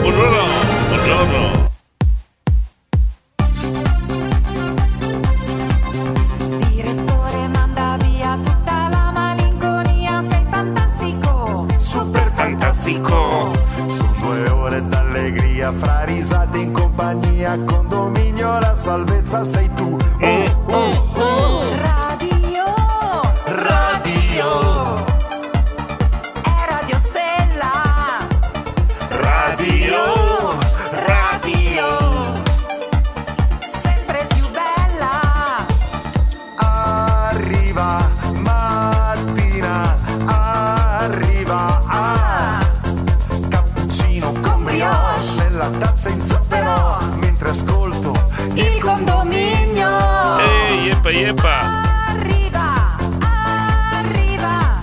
Buongiorno. Direttore, manda via tutta la malinconia, sei fantastico, super fantastico. Sono 2 ore d'allegria, fra risate in compagnia, condominio, la salvezza sei tu. La tazza in zucchero mentre ascolto il condominio. Ehi, yeppa yeppa. Arriva, arriva,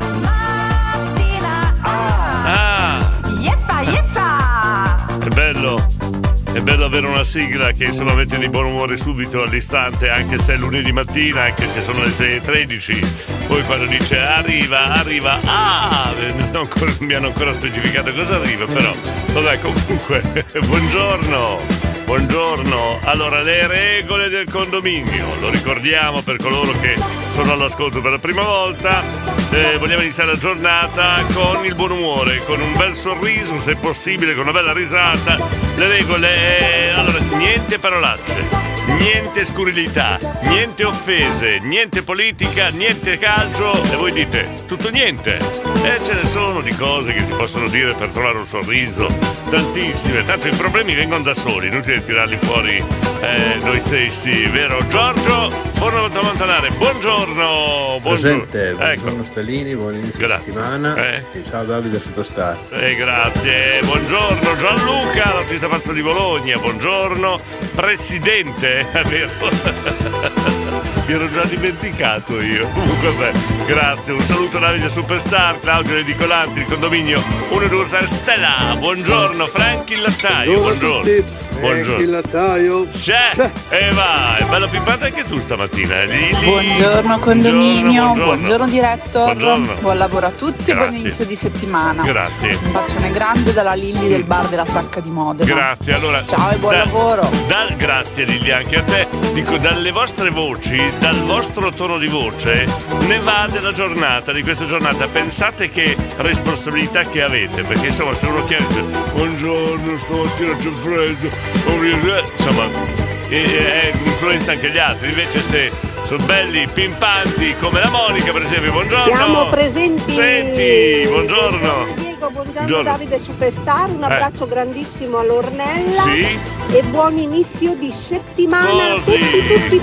mattina. Yeppa yeppa. È bello avere una sigla che insomma mette di buon umore subito all'istante, anche se è lunedì mattina, anche se sono le 6:13. Poi quando dice arriva, mi hanno ancora specificato cosa arriva, però vabbè, comunque buongiorno. Allora, le regole del condominio, lo ricordiamo per coloro che sono all'ascolto per la prima volta. Vogliamo iniziare la giornata con il buon umore, con un bel sorriso, se possibile con una bella risata. Le regole, allora, niente parolacce, niente scurrilità, niente offese, niente politica, niente calcio. E voi dite, tutto niente. E ce ne sono di cose che si possono dire per trovare un sorriso, tantissime. Tanto i problemi vengono da soli, inutile tirarli fuori noi stessi, vero Giorgio? Buongiorno. Presente, buongiorno Stellini, buon inizio settimana. E ciao Davide Superstar. Grazie, buongiorno Gianluca, l'artista pazzo di Bologna, buongiorno Presidente. È vero, mi ero già dimenticato io. Comunque, beh, grazie. Un saluto alla Davide Superstar, Claudio Edicolanti, il condominio 123 Stella. Buongiorno, Frank il Lattaio. Buongiorno. Il lattaio. C'è. E vai, bella pimpata anche tu stamattina. Lili. Buongiorno condominio, buongiorno direttor, buon lavoro a tutti. Grazie. Buon inizio di settimana. Grazie. Un bacione grande dalla Lilli del bar della Sacca di Modena. Grazie, allora. Ciao e buon lavoro. Grazie Lilli, anche a te. Dico, dalle vostre voci, dal vostro tono di voce, ne va della giornata, di questa giornata. Pensate che responsabilità che avete, perché insomma se uno chiede, buongiorno, stamattina c'è freddo, insomma, influenza anche gli altri. Invece se sono belli pimpanti come la Monica, per esempio, buongiorno. Siamo presenti. Senti, buongiorno. Buongiorno Diego, buongiorno Davide Superstar, un abbraccio grandissimo all'Ornella. Sì. E buon inizio di settimana a tutti.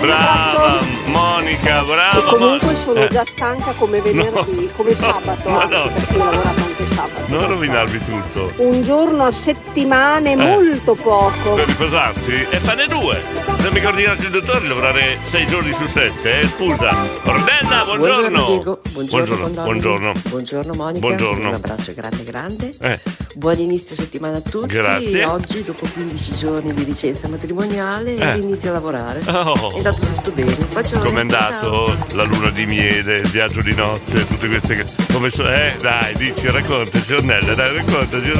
Brava Monica, brava. E comunque sono già stanca come venerdì, come sabato. Ma no. Perché ho lavorato anche sabato. Non rovinarvi tutto. Un giorno a settimana è molto poco. Per riposarsi e fare 2. Non mi coordinate il dottore di lavorare 6 giorni su 7, scusa. Ornella, buongiorno. Diego. Buongiorno. Buongiorno Monica. Buongiorno. Un abbraccio grande. Buon inizio settimana a tutti. Grazie. Oggi dopo 15 giorni di licenza matrimoniale inizio a lavorare. È andato tutto bene. Come è andato la luna di miele, il viaggio di nozze, tutte queste come dai, dici, raccontaci Ornella, dai, raccontaci.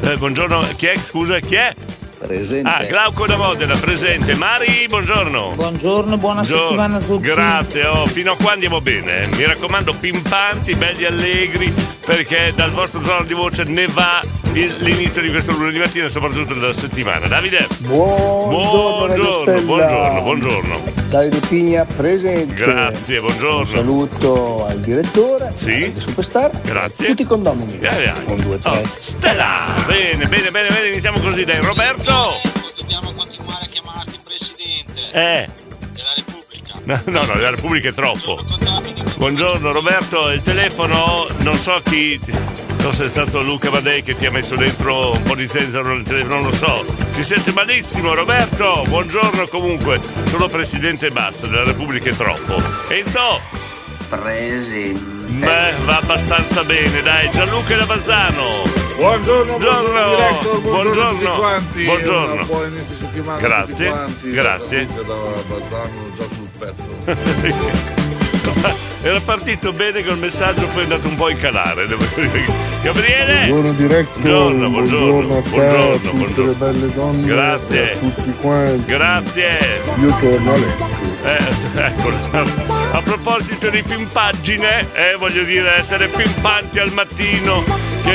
Dai. Buongiorno, chi è? Scusa, chi è? Presente. Glauco da Modena, presente. Mari, buongiorno. Buongiorno. Settimana a tutti. Grazie, fino a qua andiamo bene. Mi raccomando, pimpanti, belli allegri, perché dal vostro tono di voce ne va l'inizio di questo lunedì mattina e soprattutto della settimana. Davide, buongiorno. Davide Pigna, presente. Grazie, buongiorno. Un saluto al direttore, al Superstar. Grazie. Tutti i condomini. Con 2, 3. Stella, bene, iniziamo così, dai. Roberto. Dobbiamo continuare a chiamarti Presidente della Repubblica. No, la Repubblica è troppo. Buongiorno Roberto, il telefono, non so chi, non so se è stato Luca Madei che ti ha messo dentro un po' di zenzero nel telefono, non lo so. Si sente malissimo Roberto, buongiorno comunque, sono presidente e basta, della Repubblica è troppo. Enzo! Presente. Beh, va abbastanza bene, dai. Gianluca da Bazzano. Buongiorno, buongiorno, director, buongiorno a tutti quanti. Buongiorno. Un buon inizio settimana. Grazie, tutti grazie. Da Bazzano già sul pezzo. Era partito bene col messaggio, poi è andato un po' in calare. Gabriele. Buongiorno director. Buongiorno, buongiorno. Buongiorno, buongiorno. Le belle donne. Grazie. A tutti quanti. Grazie. Io torno a letto. Ecco. A proposito di pimpaggine, voglio dire, essere pimpanti al mattino,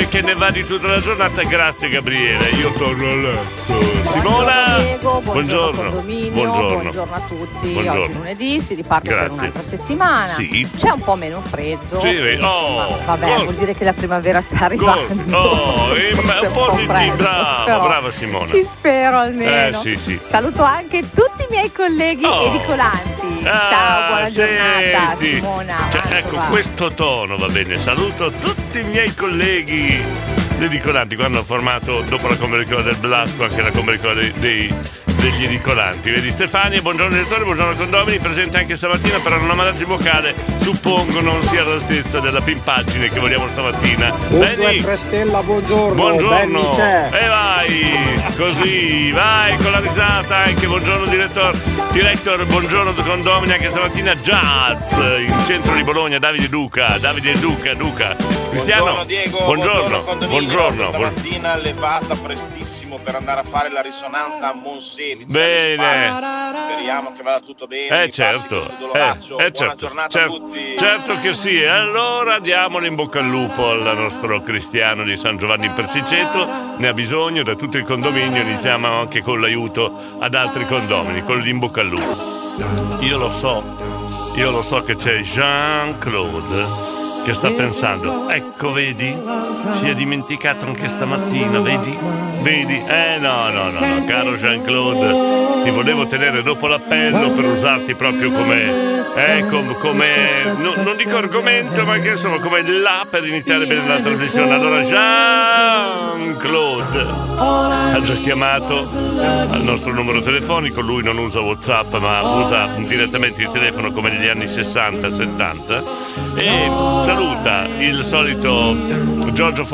che ne va di tutta la giornata. Grazie Gabriele, io torno a letto. Simona, buongiorno, buongiorno, buongiorno, buongiorno a tutti, buongiorno. Oggi lunedì si riparte per un'altra settimana, sì. C'è un po' meno freddo, sì, quindi, oh, vabbè, vuol dire che la primavera sta arrivando, oh, positivo, brava Simona, ci spero almeno, sì, sì. Saluto anche tutti i miei colleghi edicolanti, ciao, buona giornata Simona, cioè, ecco, questo tono va bene, saluto tutti i miei colleghi edicolanti, quando hanno formato dopo la Comericola del Blasco anche la Comericola degli edicolanti. Vedi Stefania, buongiorno direttore, buongiorno condomini, presente anche stamattina però non ha mandato il vocale, suppongo non sia all'altezza della pimpaggine che vogliamo stamattina. Benny, Trestella, buongiorno, buongiorno, e vai così, vai con la risata anche, buongiorno direttore, buongiorno condomini anche stamattina. Jazz in centro di Bologna, Davide Duca. Cristiano, buongiorno Diego, buongiorno. Stamattina levata prestissimo per andare a fare la risonanza a Monse. Bene, speriamo che vada tutto bene. Certo che sì. Allora diamo in bocca al lupo al nostro Cristiano di San Giovanni in Persiceto, ne ha bisogno da tutto il condominio, iniziamo anche con l'aiuto ad altri condomini, con l'in bocca al lupo. Io lo so che c'è Jean-Claude che sta pensando, ecco vedi, si è dimenticato anche stamattina, vedi, no, caro Jean-Claude, ti volevo tenere dopo l'appello per usarti proprio come non dico argomento, ma che sono come là per iniziare bene la trasmissione. Allora Jean-Claude ha già chiamato al nostro numero telefonico, lui non usa WhatsApp ma usa direttamente il telefono come negli anni 60-70 e saluta il solito Giorgio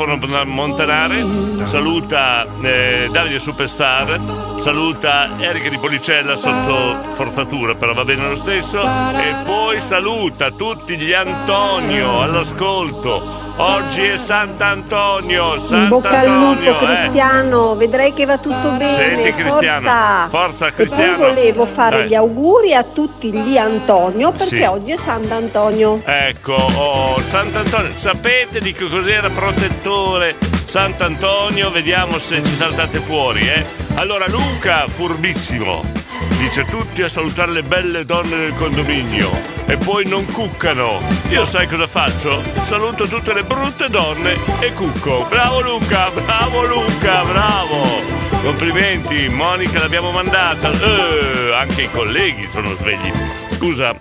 Montanare, saluta Davide Superstar, saluta Erika di Policella sotto forzatura, però va bene lo stesso, e poi saluta tutti gli Antonio all'ascolto. Oggi è Sant'Antonio, in bocca al lupo Cristiano, vedrai che va tutto bene. Senti Cristiano, forza Cristiano. E poi volevo fare gli auguri a tutti gli Antonio perché oggi è Sant'Antonio. Ecco, Sant'Antonio, sapete di che cos'era protettore Sant'Antonio? Vediamo se ci saltate fuori, Allora Luca, furbissimo, dice tutti a salutare le belle donne del condominio e poi non cuccano. Io sai cosa faccio? Saluto tutte le brutte donne e cucco. Bravo Luca. Complimenti, Monica l'abbiamo mandata. Anche i colleghi sono svegli. Scusa,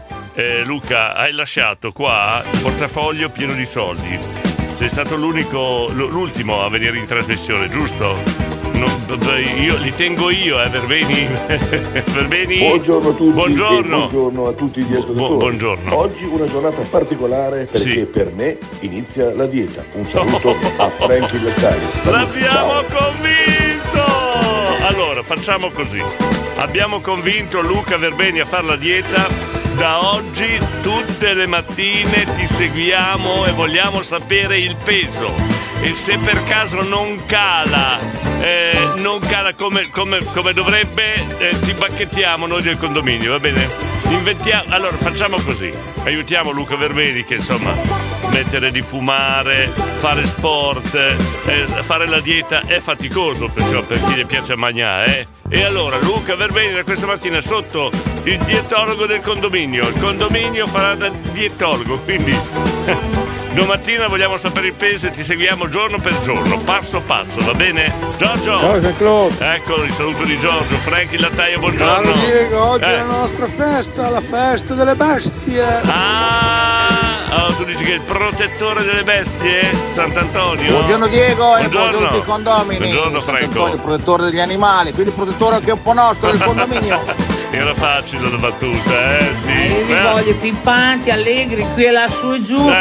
Luca, hai lasciato qua il portafoglio pieno di soldi. Sei stato l'ultimo a venire in trasmissione, giusto? Io li tengo io, Verbeni. Buongiorno a tutti. Buongiorno a tutti gli ascoltatori. Buongiorno. Oggi una giornata particolare perché per me inizia la dieta. Un saluto a Franchi Lettaglio. L'abbiamo convinto! Allora, facciamo così. Abbiamo convinto Luca Verbeni a fare la dieta. Da oggi tutte le mattine ti seguiamo e vogliamo sapere il peso. E se per caso non cala come dovrebbe, ti bacchettiamo noi del condominio, va bene? Allora facciamo così, aiutiamo Luca Verbeni che insomma smettere di fumare, fare sport, fare la dieta è faticoso per chi gli piace a mangiare, E allora Luca Verbeni da questa mattina sotto il dietologo del condominio, il condominio farà da dietologo, quindi domattina vogliamo sapere il peso e ti seguiamo giorno per giorno, passo passo, va bene? Giorgio! Ciao Jean-Claude! Eccolo il saluto di Giorgio, Franchi Lattaio, buongiorno! Ciao Diego, oggi è la nostra festa, la festa delle bestie! Oh, tu dici che è il protettore delle bestie? Sant'Antonio? Buongiorno Diego, buongiorno. E buongiorno a tutti i condomini. Buongiorno Franco. Il protettore degli animali, quindi il protettore anche un po' nostro del condominio. Era facile la battuta, sì. Io li voglio pimpanti, allegri, qui e là, su e giù.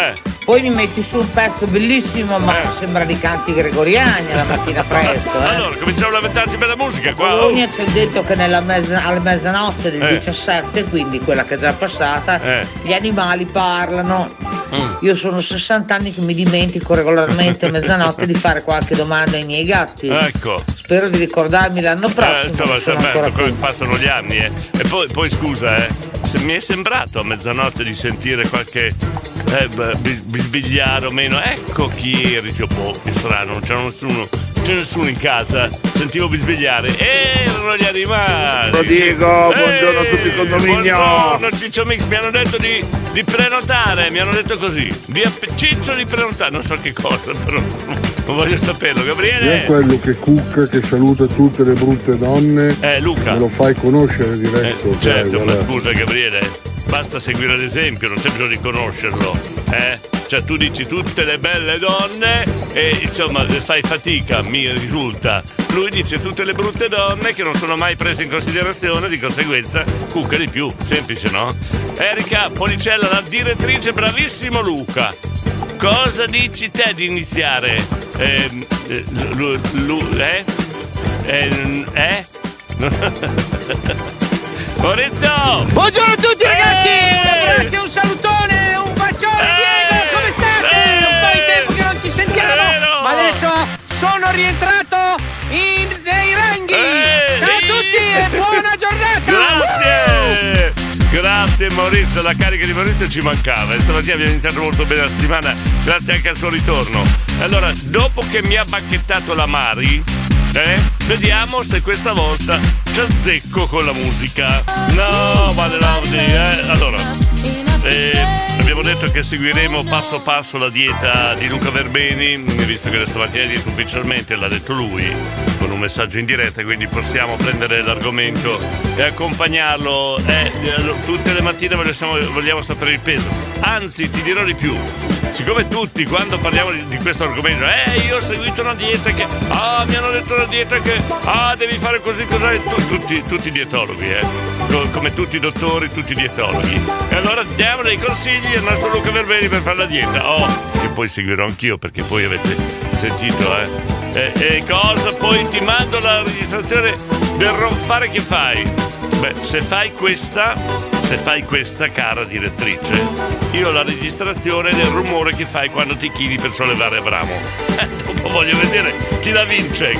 Poi mi metti su un pezzo bellissimo, ma sembra di canti gregoriani la mattina presto. Allora, cominciamo a lamentarsi per la musica qua. A Bologna c'è detto che alla mezzanotte del 17, quindi quella che è già passata, gli animali parlano. Io sono 60 anni che mi dimentico regolarmente a mezzanotte di fare qualche domanda ai miei gatti. Ecco. Spero di ricordarmi l'anno prossimo. Insomma, passano gli anni, E poi scusa, se mi è sembrato a mezzanotte di sentire qualche bisbigliare o meno, ecco chi eri, che strano, non c'era nessuno, in casa, sentivo bisbigliare, erano gli animali. Ciao Diego, buongiorno a tutti i condomini. Buongiorno Ciccio Mix, mi hanno detto di prenotare, mi hanno detto così, Ciccio di prenotare, non so che cosa, però non voglio saperlo. Gabriele? È quello che cucca, che saluta tutte le brutte donne. Luca. Me lo fai conoscere diretto. Certo, ma scusa Gabriele, basta seguire l'esempio, non c'è bisogno di conoscerlo, Cioè tu dici tutte le belle donne e insomma fai fatica, mi risulta. Lui dice tutte le brutte donne che non sono mai prese in considerazione, di conseguenza cucca di più, semplice, no? Erika Policella, la direttrice, bravissimo Luca. Cosa dici te di iniziare? Maurizio! Buongiorno a tutti ragazzi! Un abbraccio, un salutone, un bacione, Diego, come state? Un po' di tempo che non ci sentiamo, ma adesso sono rientrato nei ranghi! Ciao a tutti e buona giornata! Grazie! Grazie Maurizio, la carica di Maurizio ci mancava, stamattina abbiamo iniziato molto bene la settimana, grazie anche al suo ritorno. Allora, dopo che mi ha bacchettato la Mari, vediamo se questa volta ci azzecco con la musica. No, vale l'audi, Allora, abbiamo detto che seguiremo passo passo la dieta di Luca Verbeni, visto che questa mattina dieta ufficialmente l'ha detto lui, con un messaggio in diretta, quindi possiamo prendere l'argomento e accompagnarlo. Tutte le mattine vogliamo sapere il peso. Anzi, ti dirò di più. Siccome tutti quando parliamo di questo argomento, io ho seguito una dieta che, mi hanno detto una dieta che, devi fare così, cos'è, tutti dietologhi, come tutti i dottori, tutti i dietologhi. E allora diamo dei consigli al nostro Luca Verbeni per fare la dieta, che poi seguirò anch'io perché poi avete sentito, e cosa, poi ti mando la registrazione del ronfare che fai. Beh, se fai questa, cara direttrice, io ho la registrazione del rumore che fai quando ti chini per sollevare Abramo. Dopo voglio vedere chi la vince,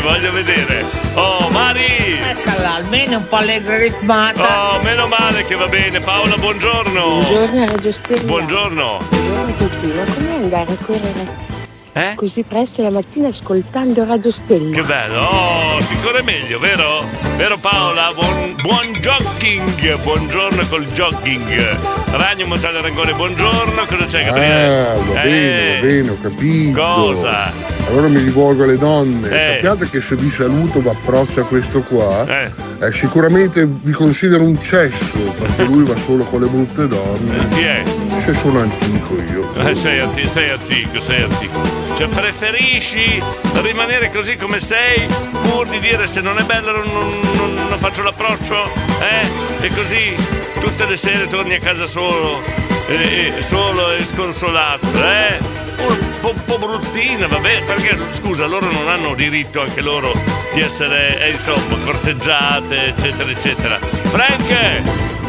voglio vedere. Oh, Mari! Eccola, almeno un po' allegra ritmata. Oh, meno male che va bene. Paola, buongiorno. Buongiorno, Radio Stella. Buongiorno. Buongiorno a tutti, ma com'è andare a correre? Così presto la mattina ascoltando Radio Stella. Che bello, sicuro è meglio, vero? Vero Paola, buon jogging, buongiorno col jogging. Ragno Montale Rangone, buongiorno, cosa c'è Gabriele? Va bene, ho capito. Cosa? Allora mi rivolgo alle donne, sappiate che se vi saluto vi approccia questo qua, sicuramente vi considero un cesso, perché lui va solo con le brutte donne. Chi è? Se sono antico io. Sei antico. Cioè preferisci rimanere così come sei pur di dire se non è bello non faccio l'approccio, e così tutte le sere torni a casa solo e sconsolato, un po' bruttina, vabbè, perché scusa, loro non hanno diritto anche loro di essere corteggiate, eccetera. Frank.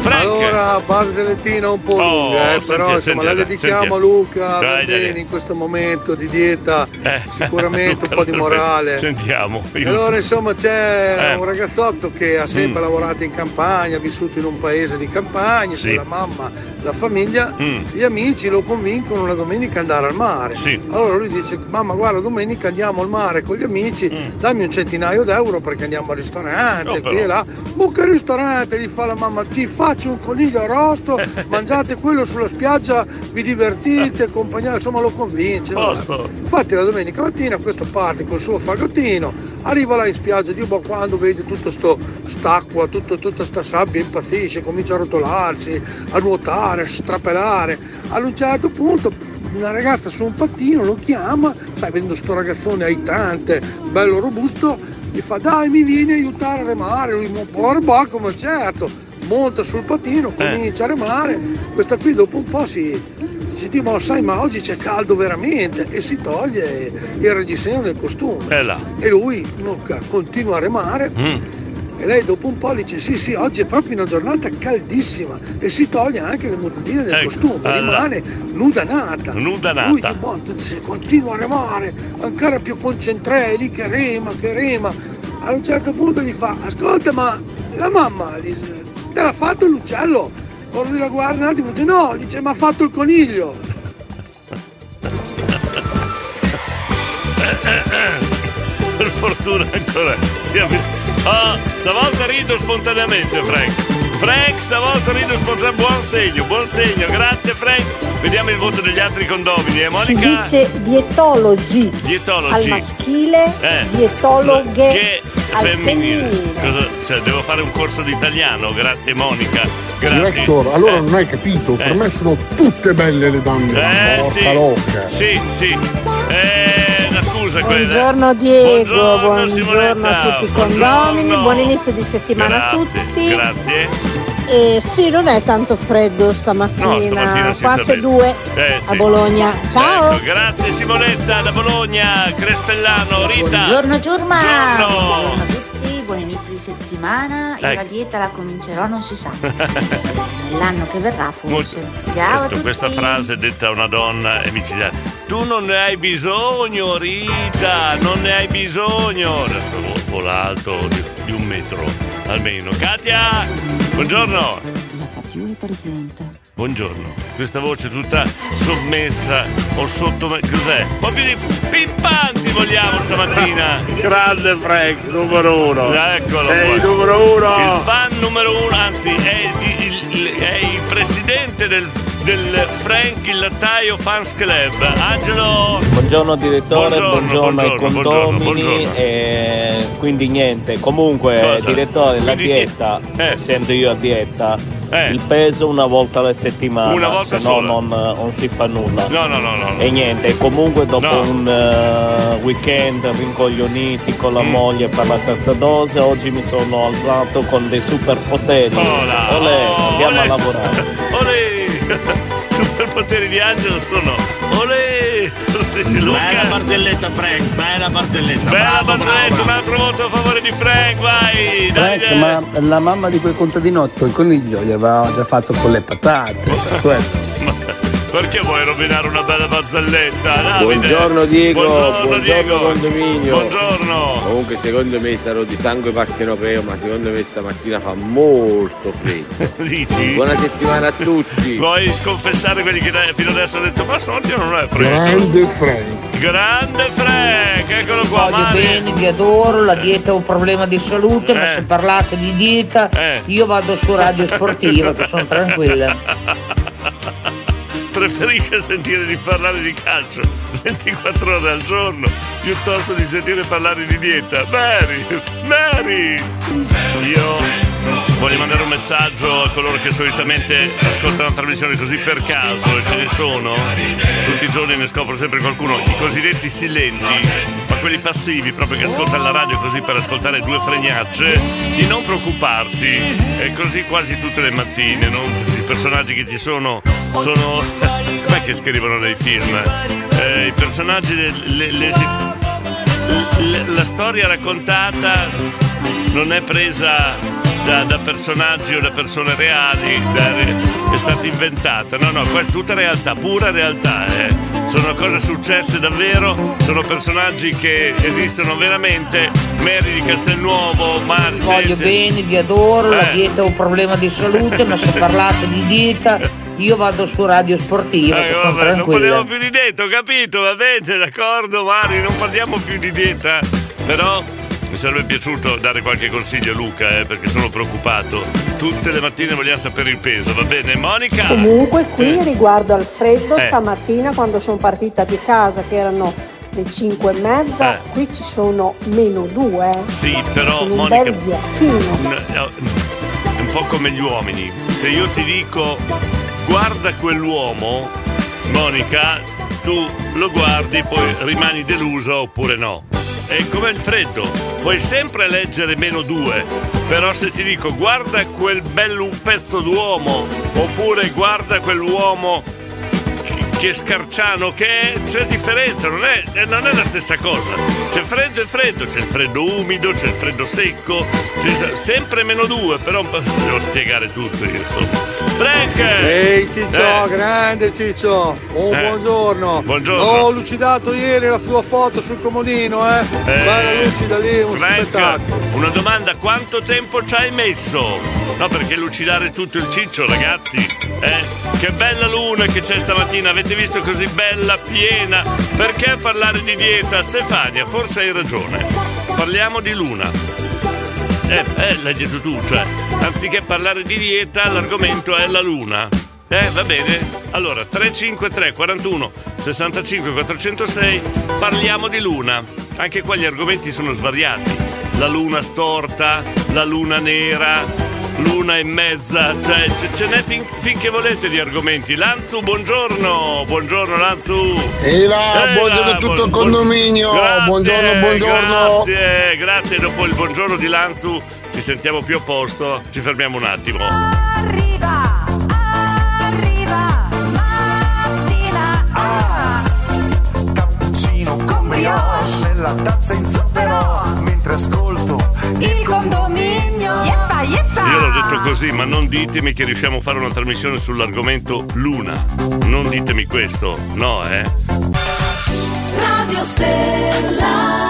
Allora, barzelletta un po' lunga, però la dedichiamo a Luca Verbeni in questo momento di dieta, sicuramente Luca, un po' di morale. Sentiamo. Allora, insomma, c'è un ragazzotto che ha sempre lavorato in campagna, ha vissuto in un paese di campagna, con la mamma, la famiglia, gli amici lo convincono una domenica ad andare al mare. Allora lui dice: mamma, guarda, domenica andiamo al mare con gli amici, dammi un centinaio d'euro perché andiamo al ristorante, qui e là. Buca il ristorante, gli fa la mamma, ti fa cacio, un coniglio arrosto, mangiate quello sulla spiaggia, vi divertite, compagnia, insomma lo convince. Infatti la domenica mattina questo parte col suo fagottino, arriva là in spiaggia, Dio boh, quando vede tutto st'acqua, tutta sta sabbia, impazzisce, comincia a rotolarsi, a nuotare, a strapelare. Ad un certo punto una ragazza su un pattino lo chiama, sai, vedendo sto ragazzone aitante, bello robusto, gli fa: dai, mi vieni a aiutare a remare. Lui, un po' rebacco, ma certo, monta sul pattino, comincia a remare. Questa qui dopo un po' si dice: ma sai, ma oggi c'è caldo veramente, e si toglie il reggiseno del costume. Bella. E lui continua a remare. E lei dopo un po' dice: sì, oggi è proprio una giornata caldissima, e si toglie anche le mutandine del costume, rimane nuda nata. Lui di botto dice, continua a remare, ancora più concentrato, lì che rema. A un certo punto gli fa: ascolta, ma la mamma dice, te l'ha fatto l'uccello? Ora lui la guarda un attimo e dice: no, dice, ma ha fatto il coniglio. Per fortuna ancora siamo... Ah, stavolta rido spontaneamente, Frank, stavolta rido spontaneamente. Buon segno, grazie Frank. Vediamo il voto degli altri condomini, Monica? Si dice dietologi al maschile, dietologhe che al femminile. Cosa? Cioè, devo fare un corso di italiano, grazie Monica. Grazie. Director, allora non hai capito, per me sono tutte belle le donne. Sì. Buongiorno Diego, buongiorno a tutti i condomini, buon inizio di settimana a tutti. Grazie. Sì, non è tanto freddo stamattina, qua c'è 2 a Bologna. Ciao. Ecco, grazie Simonetta da Bologna, Crespellano, Rita. Buongiorno Giurma. Buongiorno a tutti, buon inizio di settimana. Io la dieta la comincerò, non si sa. L'anno che verrà forse. Ciao a tutti. Questa frase detta a una donna è micidiale. Tu non ne hai bisogno, Rita, non ne hai bisogno. Adesso ho volato di 1 metro almeno. Katia, buongiorno. La Catiulle presenta. Buongiorno. Questa voce tutta sommessa o sotto... Cos'è? Proprio di pimpanti vogliamo stamattina. Grande Frank, numero 1. Eccolo. È il numero 1. Il fan numero 1, anzi è il presidente del Frank il Lattaio Fans Club. Angelo, buongiorno direttore, buongiorno ai condomini. Quindi niente, comunque cosa? Direttore, quindi, la dieta, essendo io a dieta, il peso una volta alla settimana, se no sola. Non si fa nulla. No. E niente, comunque dopo un weekend rincoglioniti con la moglie per la terza dose, oggi mi sono alzato con dei super poteri. Andiamo a lavorare. Superpoteri di Angelo sono Luca. Bella barzelletta Frank, bella barzelletta, un altro voto a favore di Frank, vai Frank, dai. Ma la mamma di quel contadinotto, il coniglio, gli aveva già fatto con le patate. Perché vuoi rovinare una bella barzelletta, Davide? Buongiorno Diego, buongiorno condominio. Buongiorno. Comunque secondo me sarò di sangue partenopeo, ma secondo me stamattina fa molto freddo. Dici? Buona settimana a tutti. Vuoi sconfessare quelli che fino adesso hanno detto, ma oggi non è freddo? Grande Frank, eccolo qua. Voglio bene, vi adoro, la dieta è un problema di salute, ma se parlate di dieta, io vado su Radio Sportiva, che sono tranquilla. Preferisce sentire di parlare di calcio 24 ore al giorno piuttosto di sentire parlare di dieta. Mary! Io voglio mandare un messaggio a coloro che solitamente ascoltano la trasmissione così per caso, e ce ne sono, tutti i giorni ne scopro sempre qualcuno, i cosiddetti silenti, ma quelli passivi proprio che ascoltano la radio così per ascoltare 2 fregnacce, di non preoccuparsi, è così quasi tutte le mattine, non? I personaggi che ci sono com'è che scrivono nei film? I personaggi, la storia raccontata non è presa da personaggi o da persone reali, è stata inventata, no, qua è tutta realtà, pura realtà, sono cose successe davvero, sono personaggi che esistono veramente. Mary di Castelnuovo, Mari, voglio bene, vi adoro, la dieta è un problema di salute, ma se parlate di dieta io vado su Radio Sportiva, che sono tranquilla. Non parliamo più di dieta, ho capito, va bene, d'accordo Mari, non parliamo più di dieta, però mi sarebbe piaciuto dare qualche consiglio a Luca, perché sono preoccupato. tutte le mattine vogliamo sapere il peso, va bene Monica? Comunque qui riguardo al freddo stamattina quando sono partita di casa che erano le 5:30 qui ci sono -2. Sì, però con Monica, un bel ghiaccino. È un po' come gli uomini. Se io ti dico guarda quell'uomo, Monica, tu lo guardi, poi rimani delusa oppure no. È come il freddo, puoi sempre leggere -2, però se ti dico guarda quel bel pezzo d'uomo, oppure guarda quell'uomo che scarciano che è, c'è differenza, non è la stessa cosa. C'è freddo e freddo, c'è il freddo umido, c'è il freddo secco, c'è sempre -2, però devo spiegare tutto io, insomma. Frank! Ehi Ciccio, grande Ciccio, buongiorno. Buongiorno. Ho lucidato ieri la sua foto sul comodino, Bella lucida lì, un Frank, spettacolo. Una domanda, quanto tempo ci hai messo? No, perché lucidare tutto il Ciccio, ragazzi. Che bella luna che c'è stamattina, avete visto, così bella, piena. Perché parlare di dieta? Stefania, forse hai ragione. Parliamo di luna. L'hai detto tu, cioè, anziché parlare di dieta, l'argomento è la luna. Va bene? Allora, 353 41 65 406, parliamo di luna. Anche qua gli argomenti sono svariati. La luna storta, la luna nera, luna e mezza, cioè ce n'è finché volete di argomenti. Lanzu, buongiorno. Buongiorno Lanzu. E là, buongiorno a tutto il condominio. Grazie, buongiorno. Grazie, dopo il buongiorno di Lanzu ci sentiamo più a posto, ci fermiamo un attimo. Arriva mattina. Cappuccino con brioche nella tazza in zucchero, mentre ascolto il condominio. Yeppa, yeppa. Io l'ho detto così, ma non ditemi che riusciamo a fare una trasmissione sull'argomento luna. Non ditemi questo, no, Radio Stella.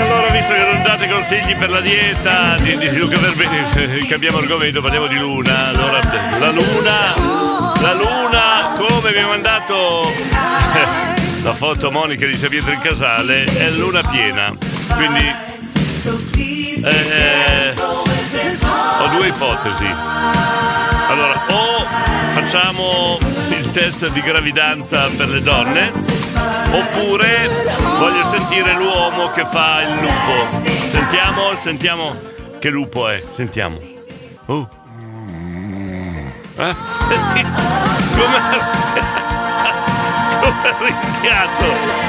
Allora, visto che non date consigli per la dieta di Luca Verbeni, cambiamo argomento, parliamo di luna. Allora, la luna, come vi ho mandato la foto Monica di San Pietro in Casale, è luna piena. Quindi ho due ipotesi. Allora, o facciamo il test di gravidanza per le donne, oppure voglio sentire l'uomo che fa il lupo. Sentiamo che lupo è. Sentiamo.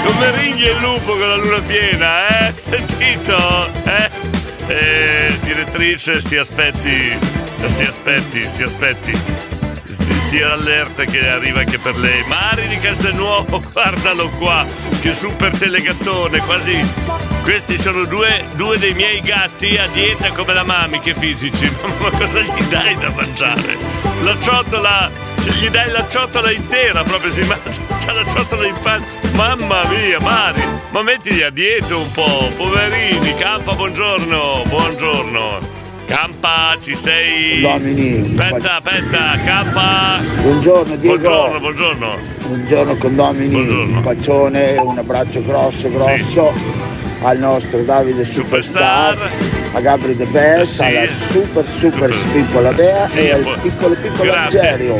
Come ringhia il lupo con la luna piena, sentito? Direttrice, si aspetti, stia allerta che arriva anche per lei. Mari di Castelnuovo, guardalo qua, che super telegattone, quasi. Questi sono due dei miei gatti a dieta come la Mami, che fisici, ma cosa gli dai da mangiare? La ciotola, gli dai la ciotola intera, proprio si mangia, c'ha la ciotola in panza. Mamma mia, Mari, ma mettili a dietro un po', poverini. Campa, buongiorno. Campa, ci sei? Aspetta, Campa. Buongiorno, Diego. Buongiorno condomini. Buongiorno. Un bacione, un abbraccio grosso. Sì. Al nostro Davide Superstar, a Gabri De Bess, alla super piccola Bea, e al piccolo Angerio.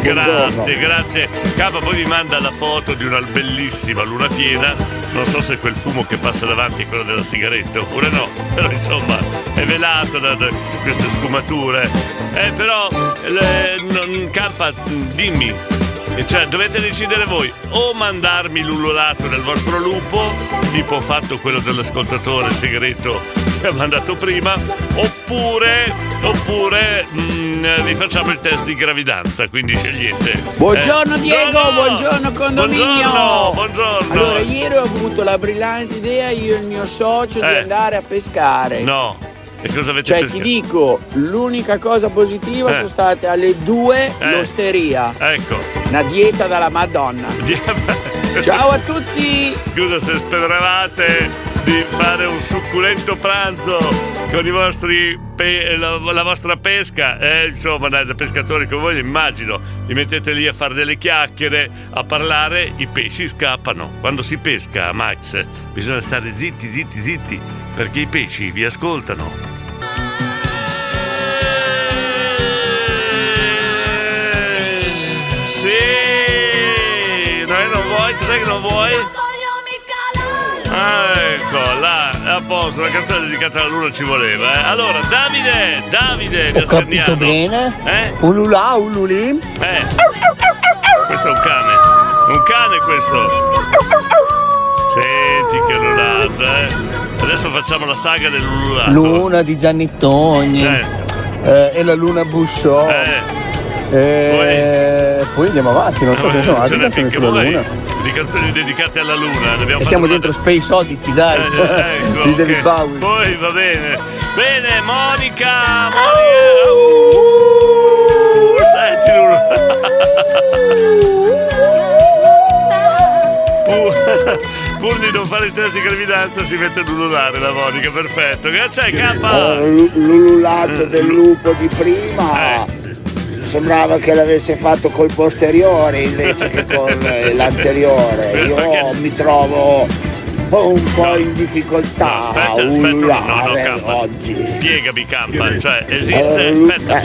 Grazie. Capo, poi mi manda la foto di una bellissima luna piena. Non so se quel fumo che passa davanti è quello della sigaretta oppure no, però insomma è velato da queste sfumature. Però Campa, dimmi, cioè dovete decidere voi, o mandarmi l'ululato del vostro lupo, tipo fatto quello dell'ascoltatore segreto che ha mandato prima, oppure vi facciamo il test di gravidanza, quindi scegliete. Buongiorno Diego, no! Buongiorno condominio. Buongiorno. Allora, ieri ho avuto la brillante idea, io e il mio socio, di andare a pescare. No. E cosa avete pescato? Ti dico, l'unica cosa positiva sono state alle 2 l'osteria. Ecco. Una dieta dalla Madonna. Ciao a tutti! Scusa, se speravate di fare un succulento pranzo con i vostri la vostra pesca, insomma, da pescatori come voi, immagino, vi mettete lì a fare delle chiacchiere, a parlare, i pesci scappano. Quando si pesca, Max, bisogna stare zitti, perché i pesci vi ascoltano. Sì, no, non vuoi, cos'è che non vuoi? Ah, ecco, là, a posto, una canzone dedicata alla luna ci voleva, eh. Allora, Davide, ho capito bene? Ululà, ululì. Questo è un cane. Un cane questo. Senti che lunata, Adesso facciamo la saga dell'ululato. Luna di Giannettoni. E la luna Busciò. Poi andiamo avanti, non so cosa sono altri canzoni sulla luna. Di canzoni dedicate alla luna ne abbiamo siamo dentro Space Oddity, dai, ecco, di David Bowie. Poi va bene. Bene, Monica. Senti l'ululato. Pur di non fare il test di gravidanza si mette l'ululare la Monica, perfetto. Che c'è, K? L'ululato del lupo di prima. Sembrava che l'avesse fatto col posteriore invece che con l'anteriore. Io mi trovo un po' in difficoltà. Aspetta, no, oggi. Spiegami, K, cioè esiste. Aspetta,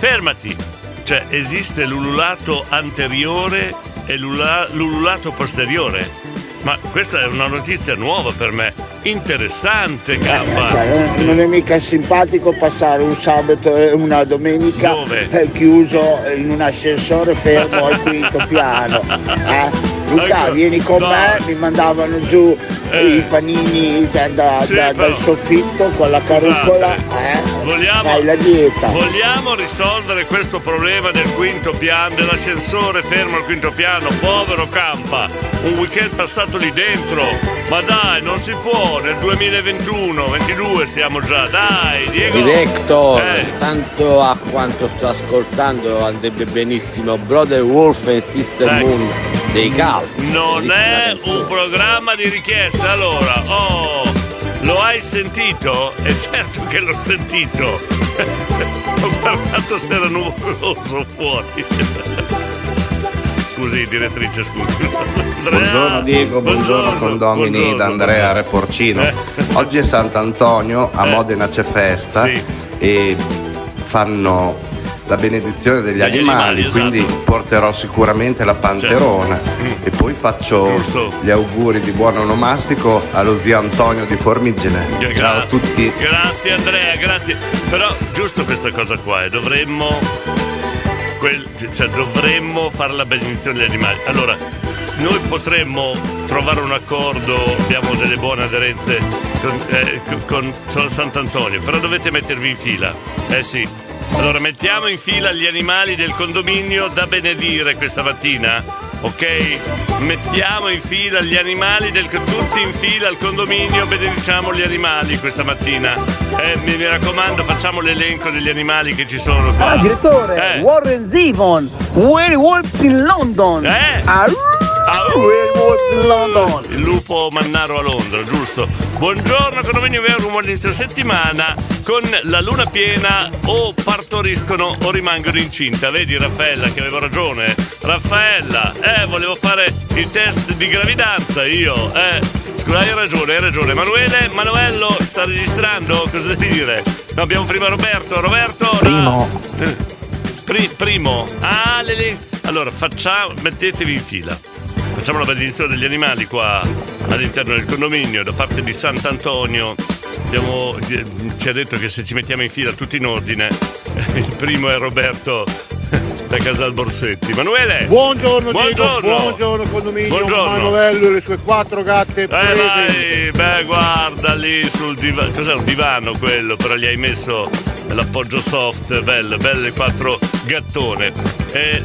fermati. Cioè esiste l'ululato anteriore e l'ululato posteriore. Ma questa è una notizia nuova per me. Interessante, Gabba. Non è mica simpatico passare un sabato e una domenica chiuso in un ascensore fermo al quinto piano. Luca, vieni con me, mi mandavano giù i panini dal soffitto con la carrucola. Fai la dieta. Vogliamo risolvere questo problema del quinto piano, dell'ascensore fermo al quinto piano, povero Campa, un weekend passato lì dentro. Ma dai, non si può. Nel 2021-22 siamo già, dai Diego. Director, tanto a quanto sto ascoltando andrebbe benissimo Brother Wolf e Sister Moon dei Calf. Non è un programma di richiesta, allora lo hai sentito? E certo che l'ho sentito. Ho guardato se era nuvoloso fuori. Scusi direttrice, scusi. Buongiorno Diego, buongiorno condomini da Andrea Re Porcino. Oggi è Sant'Antonio, a Modena c'è festa e fanno la benedizione degli animali, quindi porterò sicuramente la panterona e poi faccio gli auguri di buon onomastico allo zio Antonio di Formigine. Ciao a tutti. Grazie Andrea, grazie. Però giusto questa cosa qua, dovremmo fare la benedizione degli animali. Allora, noi potremmo trovare un accordo, abbiamo delle buone aderenze con Sant'Antonio, però dovete mettervi in fila. Allora mettiamo in fila gli animali del condominio da benedire questa mattina, ok? Mettiamo in fila gli animali tutti in fila al condominio, benediciamo gli animali questa mattina. Mi raccomando, facciamo l'elenco degli animali che ci sono qua. Direttore, Warren Zevon, Werewolves in London. Werewolves in London. Il lupo mannaro a Londra, giusto? Buongiorno, condominio Verum, all'inizio settimana con la luna piena o partoriscono o rimangono incinta. Vedi Raffaella che avevo ragione. Raffaella, volevo fare il test di gravidanza io, Scusa, hai ragione. Emanuele, Manuello, sta registrando? Cosa devi dire? No, abbiamo prima Roberto. Primo. Primo. Allora, mettetevi in fila. Facciamo la benedizione degli animali qua all'interno del condominio da parte di Sant'Antonio. Ci ha detto che se ci mettiamo in fila tutti in ordine, il primo è Roberto da Casal Borsetti. Manuele! Buongiorno Diego, buongiorno condominio, Manuello e le sue 4 gatte prese. Beh, guarda lì sul divano, cos'è un divano quello, però gli hai messo l'appoggio soft, belle 4 gattone.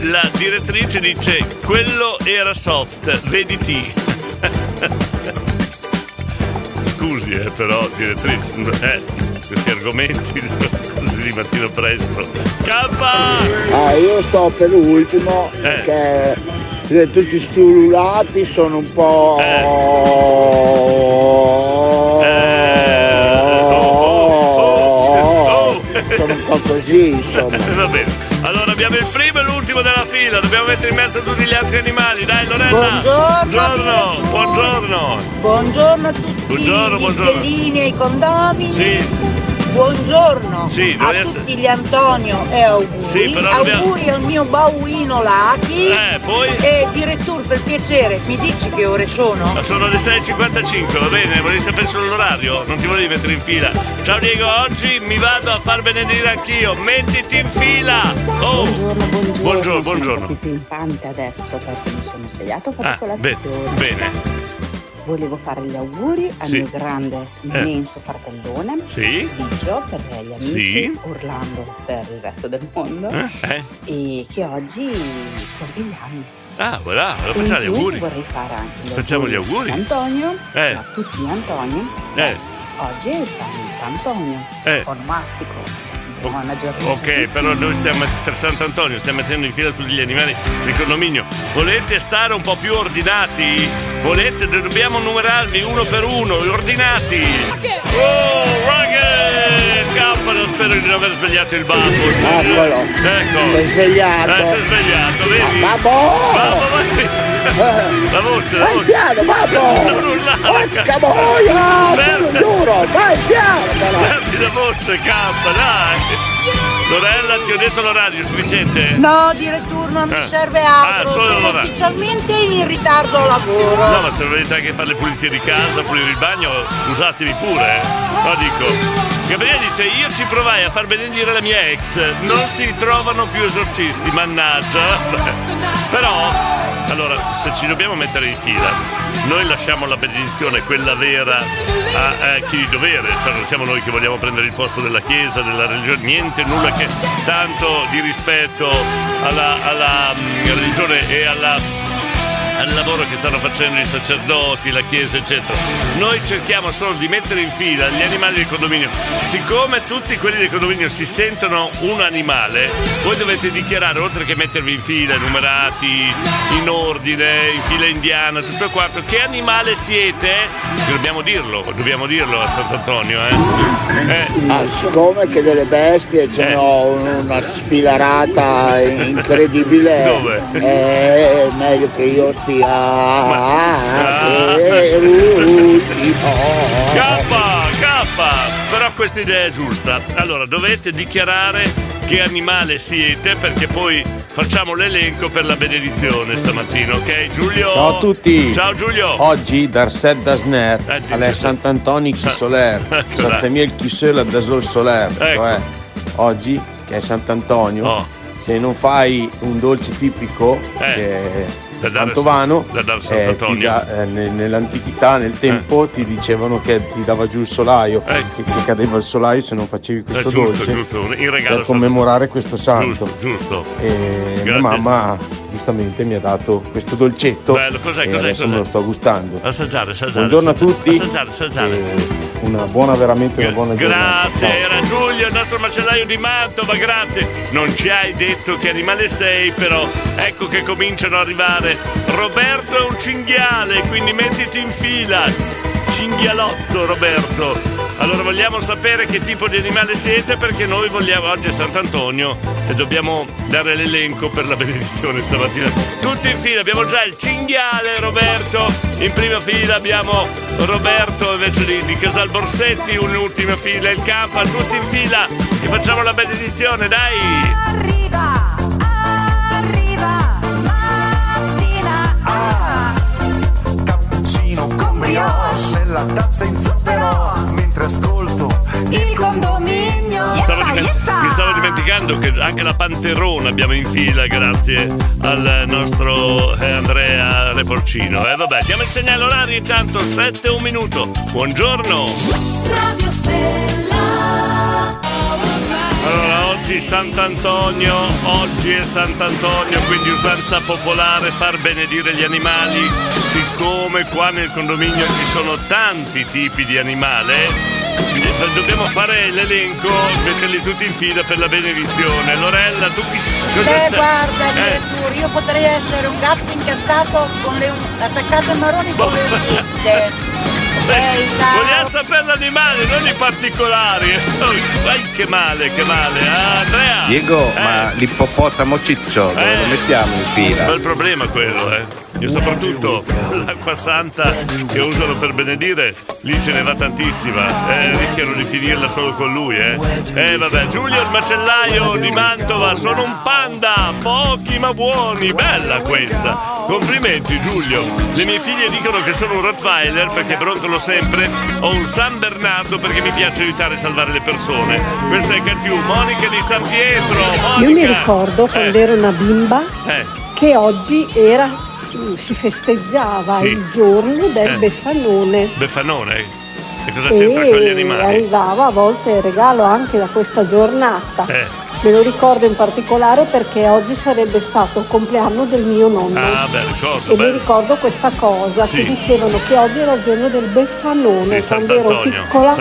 La direttrice dice, quello era soft, vediti. Scusi, però, direttrice, questi argomenti... di mattino presto. Io sto per ultimo perché tutti stululati sono un po' sono un po' così, insomma. Va bene. Allora abbiamo il primo e l'ultimo della fila, dobbiamo mettere in mezzo tutti gli altri animali. Dai Lorena. Buongiorno a tutti. Buongiorno ai condomini. Sì. buongiorno sì, a essere... tutti gli Antonio e auguri, sì, auguri dobbiamo... al mio Bauino Lati poi... e direttore per piacere mi dici che ore sono? Ma sono le 6:55, va bene, volevi sapere solo l'orario, non ti volevi mettere in fila. Ciao Diego, oggi mi vado a far benedire anch'io, mettiti in fila. Oh. Buongiorno. Sono più pimpante adesso perché mi sono svegliato, ho fatto colazione. Bene. Volevo fare gli auguri al mio grande, immenso fratellone Biggio per gli amici, Orlando per il resto del mondo e che oggi compie gli anni. Ah, voilà, allora facciamo gli auguri. Vorrei fare anche gli auguri. Antonio, a tutti gli Antonio. Oggi è Sant'Antonio, onomastico. Buona giornata. Ok, però noi stiamo per Sant'Antonio, stiamo mettendo in fila tutti gli animali del condominio. Volete stare un po' più ordinati? Volete? Dobbiamo numerarvi uno per uno, ordinati. Oh, Rocket! Cappano, spero di non aver svegliato il babbo. Eccolo. Ecco. Sei svegliato. Si è svegliato, vedi? Babbo! La voce! Vai piano, babbo! Non urlare! Porca boia! Te lo giuro! Vai piano, però! Perdi la voce, Cappa, dai! Lorella, ti ho detto l'orario, è sufficiente? No, direttore, non mi serve altro. Sono ufficialmente in ritardo al lavoro. No, ma se volete anche fare le pulizie di casa, pulire il bagno, usatemi pure. No, dico. Gabriele dice, io ci provai a far benedire la mia ex. Non si trovano più esorcisti, mannaggia. Però... allora, se ci dobbiamo mettere in fila, noi lasciamo la benedizione, quella vera, a chi di dovere. Cioè, non siamo noi che vogliamo prendere il posto della Chiesa, della religione, niente, nulla che tanto di rispetto alla religione e al lavoro che stanno facendo i sacerdoti, la Chiesa, eccetera. Noi cerchiamo solo di mettere in fila gli animali del condominio. Siccome tutti quelli del condominio si sentono un animale, voi dovete dichiarare, oltre che mettervi in fila, numerati, in ordine, in fila indiana, tutto quanto, che animale siete? Dobbiamo dirlo a Sant'Antonio, siccome che delle bestie c'è una sfilarata incredibile. Dove? Meglio che io però questa idea è giusta. Allora dovete dichiarare che animale siete, perché poi facciamo l'elenco per la benedizione stamattina, ok Giulio? Ciao a tutti. Ciao Giulio. Oggi Darset Dasner alle Sant'Antoni qui Soler Sant'Emiel qui Soler Dasol Soler, cioè oggi che è Sant'Antonio se non fai un dolce tipico che Mantovano, nell'antichità, nel tempo ti dicevano che ti dava giù il solaio, che ti cadeva il solaio se non facevi questo dolce, in regalo per commemorare questo santo. Giusto. E mia mamma giustamente mi ha dato questo dolcetto. Bello, cos'è? Me lo sto gustando. Assaggiare. Buongiorno a tutti. Assaggiare. Veramente una buona giornata. Grazie, era Giulio, il nostro macellaio di Mantova, grazie. Non ci hai detto che animale sei, però ecco che cominciano ad arrivare. Roberto è un cinghiale, quindi mettiti in fila. Cinghialotto, Roberto. Allora vogliamo sapere che tipo di animale siete, perché noi vogliamo, oggi è Sant'Antonio e dobbiamo dare l'elenco per la benedizione stamattina. Tutti in fila, abbiamo già il cinghiale Roberto, in prima fila abbiamo Roberto invece di Casal Borsetti, un'ultima fila il Campa, tutti in fila e facciamo la benedizione, dai! Arriva, mattina! Cappuccino con brioche nella tazza in zucchero, ascolto il condominio. Mi stavo dimenticando che anche la panterona abbiamo in fila, grazie al nostro Andrea Reporcino. Vabbè, diamo il segnale orario intanto, 7:01. Buongiorno Radio Stella. Allora, oggi è Sant'Antonio, quindi usanza popolare far benedire gli animali. Siccome qua nel condominio ci sono tanti tipi di animale, dobbiamo fare l'elenco, metterli tutti in fila per la benedizione. Lorella, tu cosa sei? Guarda, direttore, io potrei essere un gatto incazzato attaccato ai maroni con le unghie. bella. Vogliamo sapere l'animale, non i particolari. Che male, che male. Andrea Diego, ma l'ippopotamo cicciolo lo mettiamo in fila? Bel problema quello, e soprattutto l'acqua santa che usano per benedire, lì ce ne va tantissima, rischiano di finirla solo con lui, vabbè. Giulio il macellaio di Mantova, sono un panda, pochi ma buoni, bella questa, complimenti Giulio. Le mie figlie dicono che sono un Rottweiler perché brontolo sempre, o un San Bernardo perché mi piace aiutare e salvare le persone. Questa è Catiù, Monica di San Pietro. Monica. Io mi ricordo quando ero una bimba che oggi era, si festeggiava il giorno del Beffanone. Beffanone? E cosa c'entra con gli animali? Arrivava a volte il regalo anche da questa giornata. Me lo ricordo in particolare perché oggi sarebbe stato il compleanno del mio nonno. Ah, beh, ricordo. E mi ricordo questa cosa, che dicevano che oggi era il giorno del Beffanone. Sì, quando ero piccola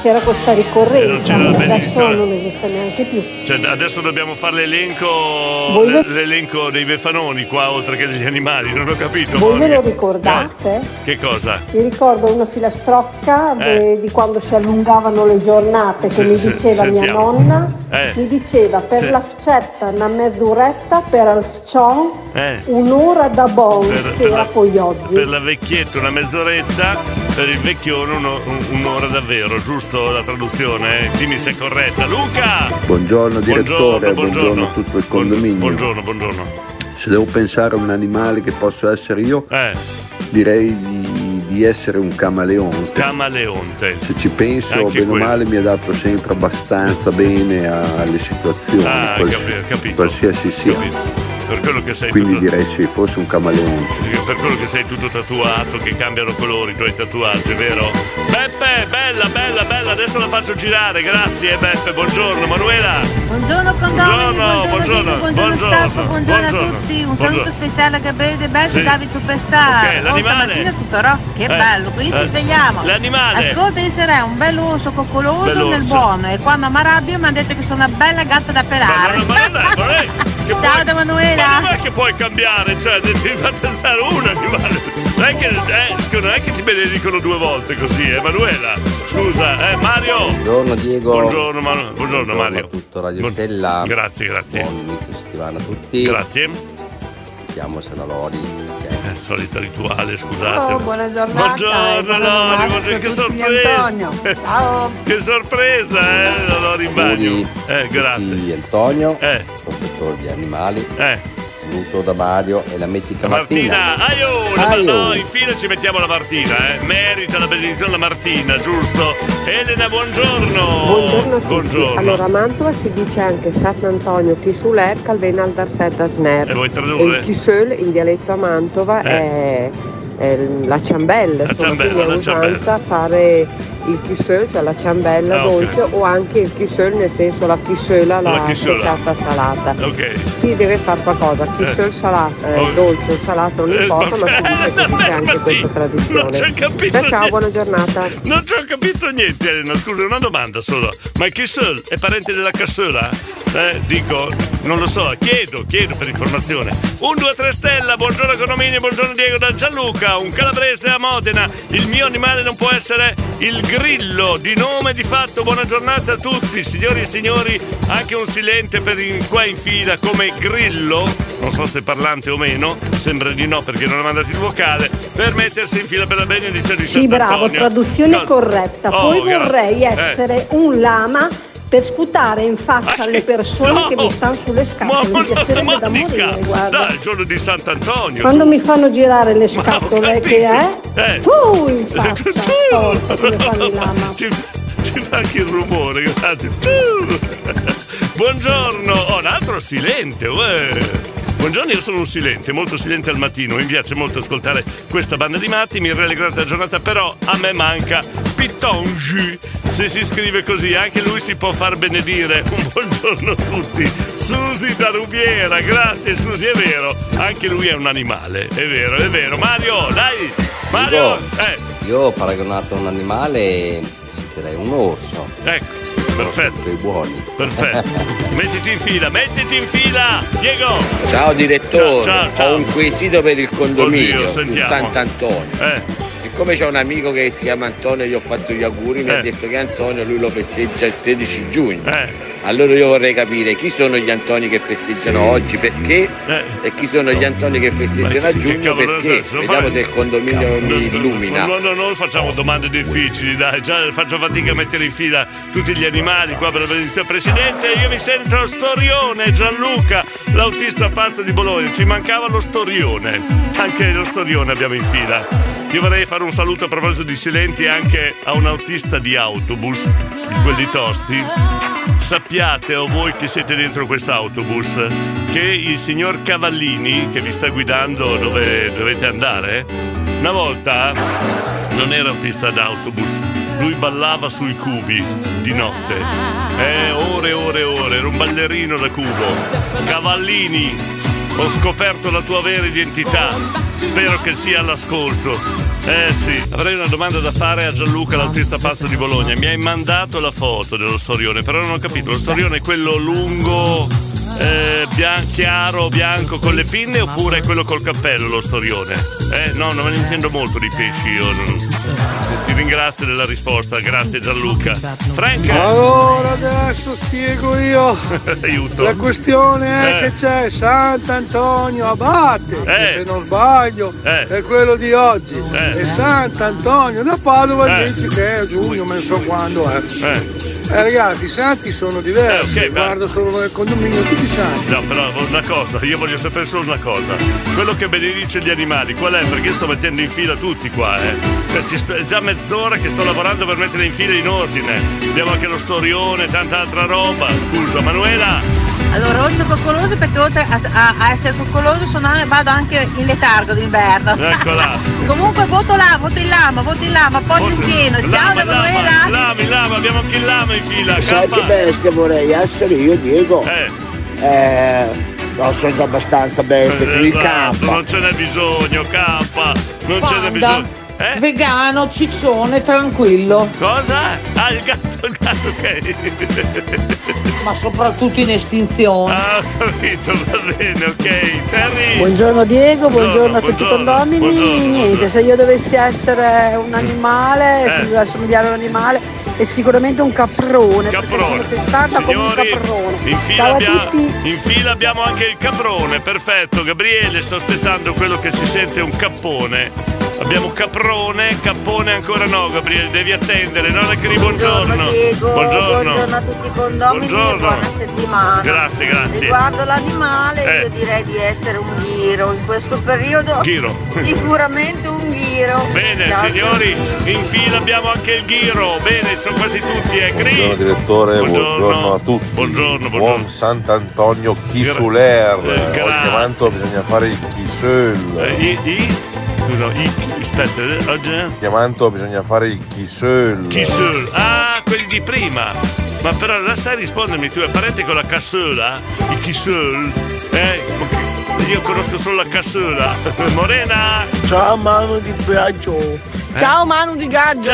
c'era questa ricorrenza, non adesso non esiste neanche più. Cioè, adesso dobbiamo fare l'elenco, l'elenco dei Beffanoni qua, oltre che degli animali, non ho capito. Voi ve lo ricordate? Che cosa? Mi ricordo una filastrocca di quando si allungavano le giornate, che mi diceva mia nonna. Mi diceva per la fcetta una mezz'oretta, per il fcion un'ora da bon, che era poi oggi. Per la vecchietta una mezz'oretta, per il vecchione un'ora davvero, giusto la traduzione? Dimmi se è corretta. Luca! Buongiorno direttore, buongiorno a tutto il condominio. Buongiorno, buongiorno. Se devo pensare a un animale che posso essere io, direi di essere un camaleonte. Camaleonte. Se ci penso, anche bene o male mi adatto sempre abbastanza bene alle situazioni, qualsiasi sia. Per quello che sei, quindi tutto... direi sì, forse un camaleonte. Per quello che sei tutto tatuato, che cambiano colori i tuoi tatuaggi, vero? Beppe, bella, bella, bella, adesso la faccio girare, grazie Beppe, buongiorno. Manuela. Buongiorno condomini, buongiorno a tutti, un saluto speciale a Gabriele De Bello e Davide Superstar. Ok, l'animale. Stamattina tutto rock, che bello, quindi ci svegliamo. L'animale. Ascolta, inserirei un bel orso coccoloso nel buono, e quando mi arrabbio mi hanno detto che sono una bella gatta da pelare. Ciao da Manuela. Ma non è che puoi cambiare, cioè devi testare una, non è che, non è che ti benedicono due volte così, Emanuela. Scusa, Mario. Buongiorno Diego. Buongiorno, buongiorno Mario. A tutto Radio Stella. Grazie, grazie. Buon inizio settimana a tutti. Grazie. Siamo se la Lori. Solito rituale, scusate. Oh, buona giornata. Buongiorno Lori, buongiorno, che sorpresa. Ciao. Che sorpresa, la Lori in bagno. Grazie. Antonio. Di animali, saluto da Mario e la metti Martina. No, infine ci mettiamo la Martina, merita la benedizione la Martina, giusto? Elena, buongiorno. Buongiorno a tutti. Buongiorno. Allora a Mantova si dice anche Sant'Antonio chi su l'er calvena al darset a sner. E vuoi tradurre? Il chisel in dialetto a Mantova è la ciambella, la usanza fare il kisel, cioè la ciambella dolce, o anche il kisel nel senso la kisela, la fritata salata. Si deve fare qualcosa, kisel salata, dolce o salato, non importa, ma comunque c'è anche questa tradizione. Ciao, buona giornata. Non ci ho capito niente, Elena, scusa, una domanda solo. Ma il kisel è parente della cassola? Dico, non lo so, chiedo per informazione. 1, 2, 3 Stella, buongiorno condominio, buongiorno Diego da Gianluca, un calabrese a Modena. Il mio animale non può essere il grillo, di nome di fatto. Buona giornata a tutti, signori e signori, anche un silente per qua in fila come grillo, non so se parlante o meno, sembra di no perché non ha mandato il vocale, per mettersi in fila per la benedizione di Sant'Antonio. Sì, bravo, traduzione corretta. Poi vorrei essere un lama per sputare in faccia alle persone che mi stanno sulle scatole. Mi piacerebbe da morire, guarda. Dai, il giorno di Sant'Antonio. Quando mi fanno girare le scatole, che è? Fu in faccia. Come fanno i lama. Ci fa anche il rumore, grazie. Buongiorno. Un altro silente, Buongiorno, io sono un silente, molto silente al mattino, mi piace molto ascoltare questa banda di matti, mi rallegrate la giornata, però a me manca Pitongi, se si scrive così, anche lui si può far benedire. Un buongiorno a tutti. Susi da Rubiera, grazie Susi, è vero, anche lui è un animale, è vero, Mario, dai, Mario! Io ho paragonato un animale, direi un orso. Ecco. Perfetto, buoni. Perfetto. Mettiti in fila, Diego. Ciao direttore, ciao. Ho un quesito per il condominio. Oddio, sentiamo. Sant'Antonio. Siccome c'è un amico che si chiama Antonio, gli ho fatto gli auguri, mi ha detto che Antonio lui lo festeggia il 13 giugno. Allora io vorrei capire chi sono gli Antoni che festeggiano oggi, perché, e chi sono gli Antoni che festeggiano a giugno, perché. Vediamo se il condominio mi illumina. Non facciamo domande difficili, dai, già faccio fatica a mettere in fila tutti gli animali qua per la presenza del Presidente. Io mi sento storione, Gianluca, l'autista pazzo di Bologna, ci mancava lo storione, anche lo storione abbiamo in fila. Io vorrei fare un saluto a proposito di silenti anche a un autista di autobus, di quelli tosti. Sappiate, o voi che siete dentro quest'autobus, che il signor Cavallini, che vi sta guidando dove dovete andare, una volta non era autista d'autobus, lui ballava sui cubi di notte, ore e ore e ore, era un ballerino da cubo. Cavallini, ho scoperto la tua vera identità, spero che sia all'ascolto. Eh sì, avrei una domanda da fare a Gianluca, l'autista pazzo di Bologna. Mi hai mandato la foto dello storione, però non ho capito, lo storione è quello lungo, chiaro, bianco, con le pinne, oppure è quello col cappello, lo storione? No, non me ne intendo molto di pesci, io ti ringrazio della risposta, grazie Gianluca. Frank? Allora adesso spiego io. Aiuto. La questione è che c'è Sant'Antonio Abate, che se non sbaglio è quello di oggi, e Sant'Antonio da Padova invece che è giugno, non so quando è. Ragazzi, i santi sono diversi, guardo solo nel condominio tutti i santi. No, però una cosa, io voglio sapere solo una cosa, quello che benedice gli animali qual è? Perché io sto mettendo in fila tutti qua, è già mezz'ora che sto lavorando per mettere in fila in ordine. Abbiamo anche lo storione e tanta altra roba. Scusa, Manuela. Allora, oggi sono coccoloso perché oltre a essere coccoloso vado anche in letargo d'inverno. Eccola. Comunque voto in lama, poggio in pieno. Ciao da Manuela. Lama, abbiamo anche il lama in fila. Sai che bestia vorrei essere io, Diego? No, sono già abbastanza bestia, quindi campa. Non ce n'è bisogno, campa. Non ce n'è bisogno. Vegano, ciccione, tranquillo. Cosa? Ah, il gatto, ok. Ma soprattutto in estinzione. Ah, ho capito, va bene, ok. Terry. Buongiorno Diego, buongiorno a tutti i condomini. Niente, se io dovessi essere un animale, se mi dovessi somigliare a un animale, è sicuramente un caprone. Caprone. Signori, come un caprone. In fila abbiamo anche il caprone, perfetto. Gabriele, sto aspettando quello che si sente un cappone. Abbiamo cappone ancora no, Gabriele, devi attendere, non è che buongiorno Diego, buongiorno a tutti i condomini, buona settimana. Grazie. Riguardo l'animale, io direi di essere un ghiro in questo periodo. Ghiro. Sicuramente un ghiro. Bene, ciao, signori, in fila abbiamo anche il ghiro. Bene, sono quasi tutti, Buongiorno direttore, buongiorno a tutti. Buongiorno. Buon Sant'Antonio Chisuler. Chiamato, bisogna fare il chisel. Chiamando bisogna fare il Chisel. Ah, quelli di prima. Ma però la sai rispondermi tu, è parente con la cassola? I Chisel? Io conosco solo la cassola. Morena! Ciao Manu di Biagio. Ciao Manu di Gaggio.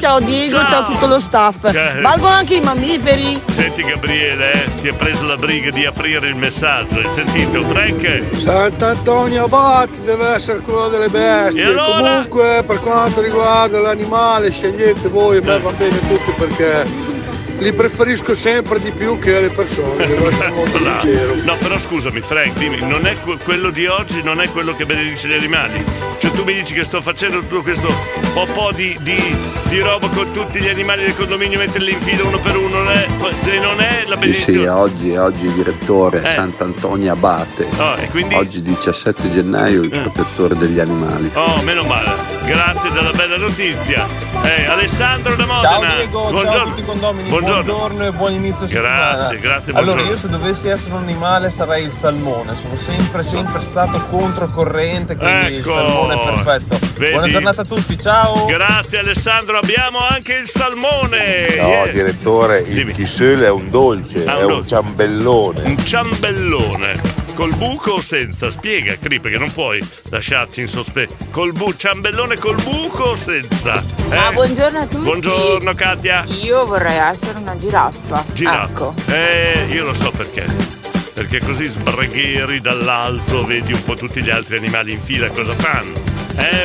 Ciao Diego, ciao a tutto lo staff. Valgono anche i mammiferi. Senti Gabriele, si è preso la briga di aprire il messaggio. Hai sentito, Frank? Sant'Antonio Abate deve essere quello delle bestie. Allora? Comunque, per quanto riguarda l'animale, scegliete voi, beh, va bene tutti perché li preferisco sempre di più che le persone, devo essere molto sincero. No, però scusami Frank, dimmi, non è quello di oggi, non è quello che benedice gli animali? Cioè tu mi dici che sto facendo tutto questo po' di roba con tutti gli animali del condominio, metterli in fila uno per uno, non è la benedizione? Sì, oggi direttore, Sant'Antonio Abate, e quindi? Oggi 17 gennaio, il protettore degli animali. Oh, meno male, grazie della bella notizia. Alessandro da Modena. Ciao Diego, buongiorno. Ciao a tutti i condomini. Buongiorno e buon inizio settimana. Grazie. Allora, buongiorno. Io se dovessi essere un animale sarei il salmone. Sono sempre stato controcorrente, quindi il salmone è perfetto. Vedi? Buona giornata a tutti, ciao. Grazie Alessandro, abbiamo anche il salmone. No, direttore, il chisele è un dolce, un ciambellone. Un ciambellone. Col buco o senza? Spiega, Cri, perché non puoi lasciarci in sospeso. Ciambellone col buco o senza? Buongiorno a tutti. Buongiorno Katia. Io vorrei essere una giraffa. Ecco. Io lo so perché così sbreghieri dall'alto, vedi un po' tutti gli altri animali in fila cosa fanno.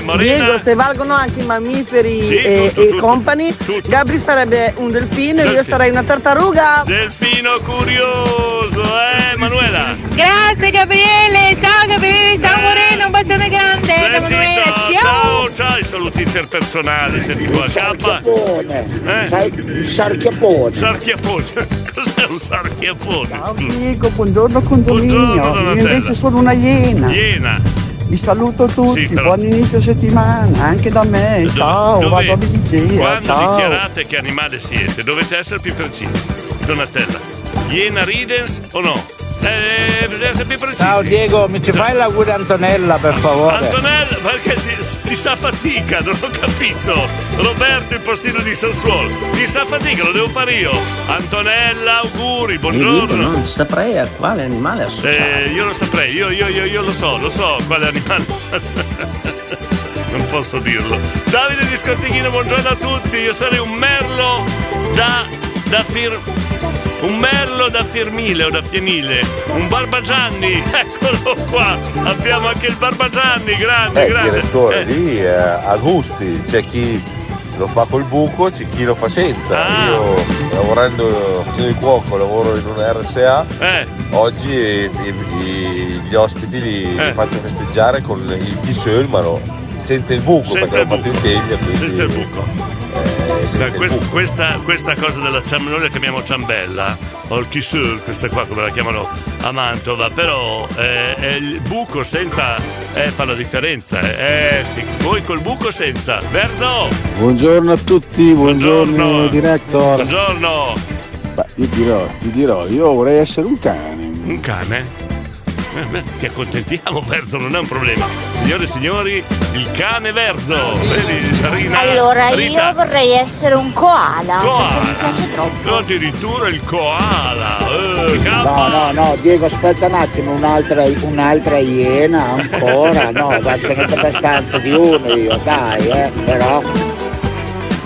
Marina... Diego, se valgono anche i mammiferi, sì, e company, tutto. Gabri sarebbe un delfino, grazie. Io sarei una tartaruga. Delfino curioso, Manuela. Grazie Gabriele, ciao Gabriele, ciao Moreno, un bacione grande. Senti, Manuela, ciao. Ciao, i saluti interpersonali, senti qua. Sarchiapone. Sarchiapone, cos'è un sarchiapone? Ciao Diego, buongiorno condominio. Buongiorno, io invece sono una iena. Iena. Vi saluto tutti, sì, però... buon inizio settimana, anche da me, ciao, vado a Bidigea. Quando dichiarate che animale siete, dovete essere più precisi. Donatella, iena ridens o no? Bisogna essere più precisi. Ciao Diego, mi ci fai l'augurio Antonella, per favore? Antonella, perché ti sa fatica, non ho capito. Roberto, il postino di Sassuolo, ti sa fatica, lo devo fare io. Antonella, auguri, buongiorno. Dico, non saprei a quale animale associare. Io lo saprei, io lo so quale animale. Non posso dirlo. Davide di Scontichino, buongiorno a tutti. Io sarei un merlo da un merlo da Firmile o da Fienile, un Barbagianni, eccolo qua, abbiamo anche il Barbagianni, grande, grande. Direttore, lì a gusti, c'è chi lo fa col buco, c'è chi lo fa senza. Io lavorando, facendo il cuoco, lavoro in una RSA, oggi gli ospiti li faccio festeggiare con il pisolmano, senza il buco, senza perché l'ho fatto in teglia, quindi... senza il buco. Questa cosa della noi la chiamiamo ciambella o il kisur, questa qua come la chiamano a Mantova, però il buco senza fa la differenza, sì, voi col buco senza. Verzo, buongiorno a tutti, buongiorno direttore, buongiorno. Beh, io ti dirò, io vorrei essere un cane. Ti accontentiamo, Verzo, non è un problema. Signore e signori, il cane Verzo. Allora, Rita. Io vorrei essere un koala. Perché mi piace troppo. No, addirittura il koala. No, Diego, aspetta un attimo, un'altra iena ancora. No, va tenuto abbastanza di uno io, dai, però.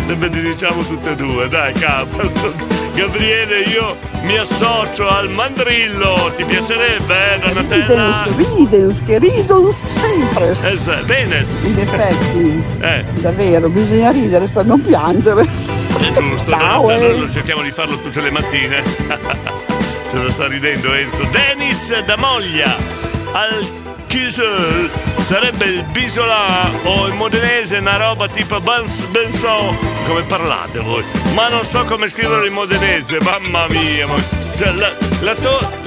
Ne diciamo tutte e due, dai, capo. Gabriele, io mi associo al mandrillo, ti piacerebbe, Donatella? Ridens, sempre. Esatto, benes. In effetti, davvero, bisogna ridere per non piangere. È giusto, ciao, Donatella, noi cerchiamo di farlo tutte le mattine. Se lo sta ridendo Enzo. Dennis da Moglia, al Kisel, sarebbe il Bisola o il modenese, una roba tipo Benso. Come parlate voi? Ma non so come scriverlo in modenese, mamma mia, cioè,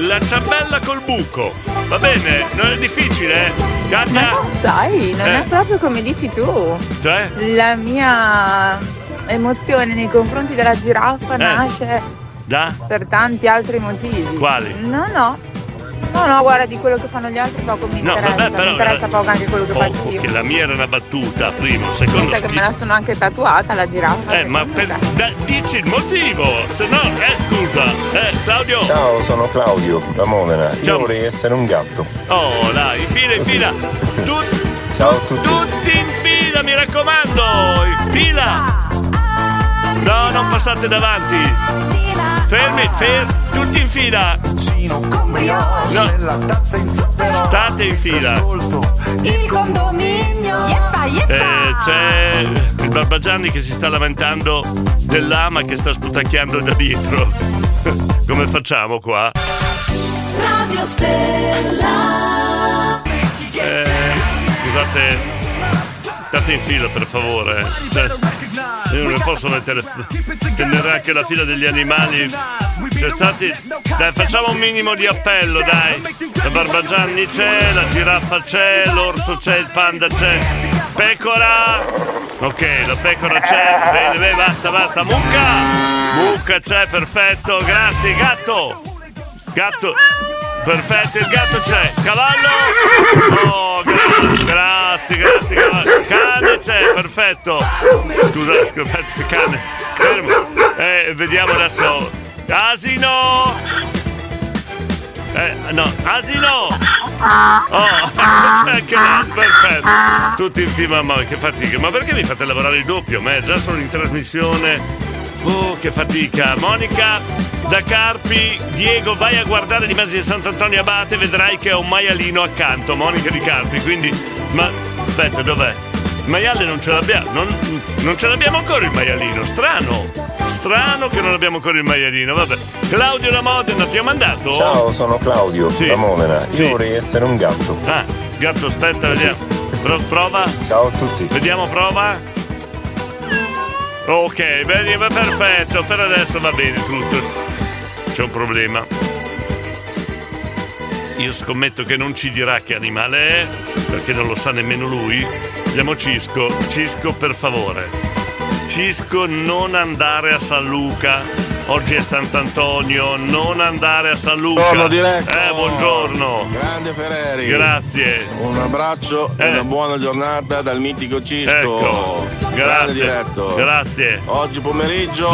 la ciambella col buco, va bene? Non è difficile, Katia? Ma non sai, non è proprio come dici tu. Cioè? La mia emozione nei confronti della giraffa nasce per tanti altri motivi. Quali? No, guarda, di quello che fanno gli altri poco mi interessa, vabbè, però, mi interessa poco anche quello che faccio io. Che la mia era una battuta, primo, secondo. Pensa che me la sono anche tatuata la giraffa. Ma dici il motivo, se no, scusa. Claudio. Ciao, sono Claudio da Modena. Ciao. Io vorrei essere un gatto. Oh dai, in fila. Ciao a tutti. Tutti in fila, mi raccomando, in fila. No, non passate davanti. Fermi, tutti in fila. State in fila. Il condominio. C'è il Barbagianni che si sta lamentando dell'ama che sta sputacchiando da dietro. Come facciamo qua? Radio Stella. Scusate, state in fila per favore. Io non posso tenere anche la fila degli animali. Dai, facciamo un minimo di appello, dai. La Barbagianni c'è, la giraffa c'è, l'orso c'è, il panda c'è. Pecora! Ok, la pecora c'è. Bene, basta. Mucca c'è, perfetto, grazie. Gatto. Perfetto, il gatto c'è. Cavallo! Oh, grazie, cavallo. Cane c'è, perfetto. Scusate, cane. Fermo. Vediamo adesso. Asino! Oh, c'è anche l'asino, perfetto. Tutti in fila, mamma, che fatica. Ma perché mi fate lavorare il doppio? Ma già sono in trasmissione. Oh, che fatica. Monica da Carpi. Diego, vai a guardare l'immagine di Sant'Antonio Abate, vedrai che ho un maialino accanto. Monica di Carpi, quindi... Ma aspetta, dov'è? Il maiale non ce l'abbiamo, non ce l'abbiamo ancora il maialino, strano che non abbiamo ancora il maialino, vabbè. Claudio da Modena, ti ho mandato? Ciao, sono Claudio da Modena, io vorrei essere un gatto. Ah, gatto, aspetta, vediamo, prova. Ciao a tutti. Vediamo, prova. Ok, bene, va perfetto, per adesso va bene tutto. C'è un problema. Io scommetto che non ci dirà che animale è, perché non lo sa nemmeno lui. Andiamo Cisco. Cisco, per favore. Cisco, non andare a San Luca. Oggi è Sant'Antonio, non andare a San Luca. Buongiorno diretto. Buongiorno. Grande Ferreri. Grazie. Un abbraccio e una buona giornata dal mitico Cisco. Ecco. Grazie, grazie. Oggi pomeriggio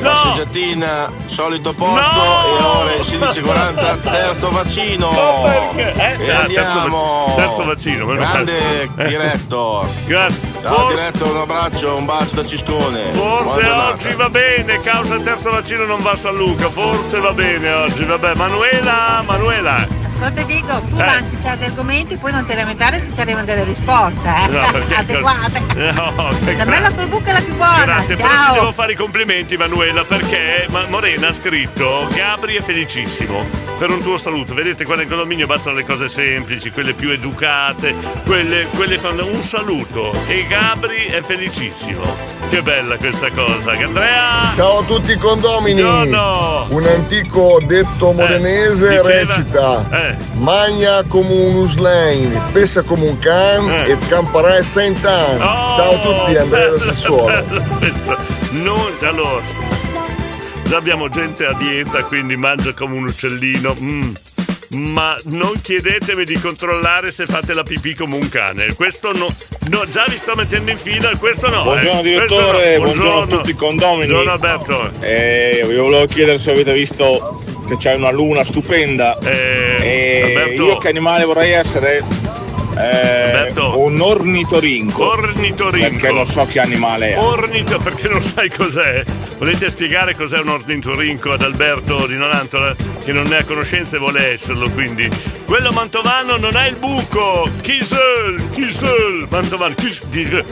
la soggettina, solito posto e ore 16:40 terzo vaccino. Terzo vaccino, grande diretto. Grazie. Ciao diretto, un abbraccio, un bacio da Ciscone. Forse oggi va bene, causa il terzo vaccino non va a San Luca, forse va bene oggi, vabbè. Manuela. Ascolta Diego, tu lanci certi argomenti, poi non ti lamentare se ci arrivano delle risposte, no, adeguate. La bella Facebook è la più buona. Grazie, ciao. Però ti devo fare i complimenti, Manuela, perché Morena ha scritto: Gabri è felicissimo per un tuo saluto. Vedete, qua nel condominio bastano le cose semplici, quelle più educate, quelle fanno un saluto. E Gabri è felicissimo. Che bella questa cosa, Andrea! Ciao a tutti i condomini! Buongiorno. Un antico detto modenese recita: magna come un uslain, pesa come un can e camperà e sentan. Ciao a tutti, Andrea da Sassuolo. Allora, già abbiamo gente a dieta, quindi mangia come un uccellino. Ma non chiedetemi di controllare se fate la pipì come un cane. Questo no, già vi sto mettendo in fila, questo no. Buongiorno direttore, no. Buongiorno a tutti i condomini. Buongiorno Alberto. Io volevo chiedere se avete visto che c'è una luna stupenda. Alberto, io che animale vorrei essere? Un ornitorinco. Perché non so che animale è. Perché non sai cos'è? Volete spiegare cos'è un ornitorinco ad Alberto Di Nonantola, che non ne ha conoscenza e vuole esserlo? Quindi quello mantovano non ha il buco. Kisel mantovano, dice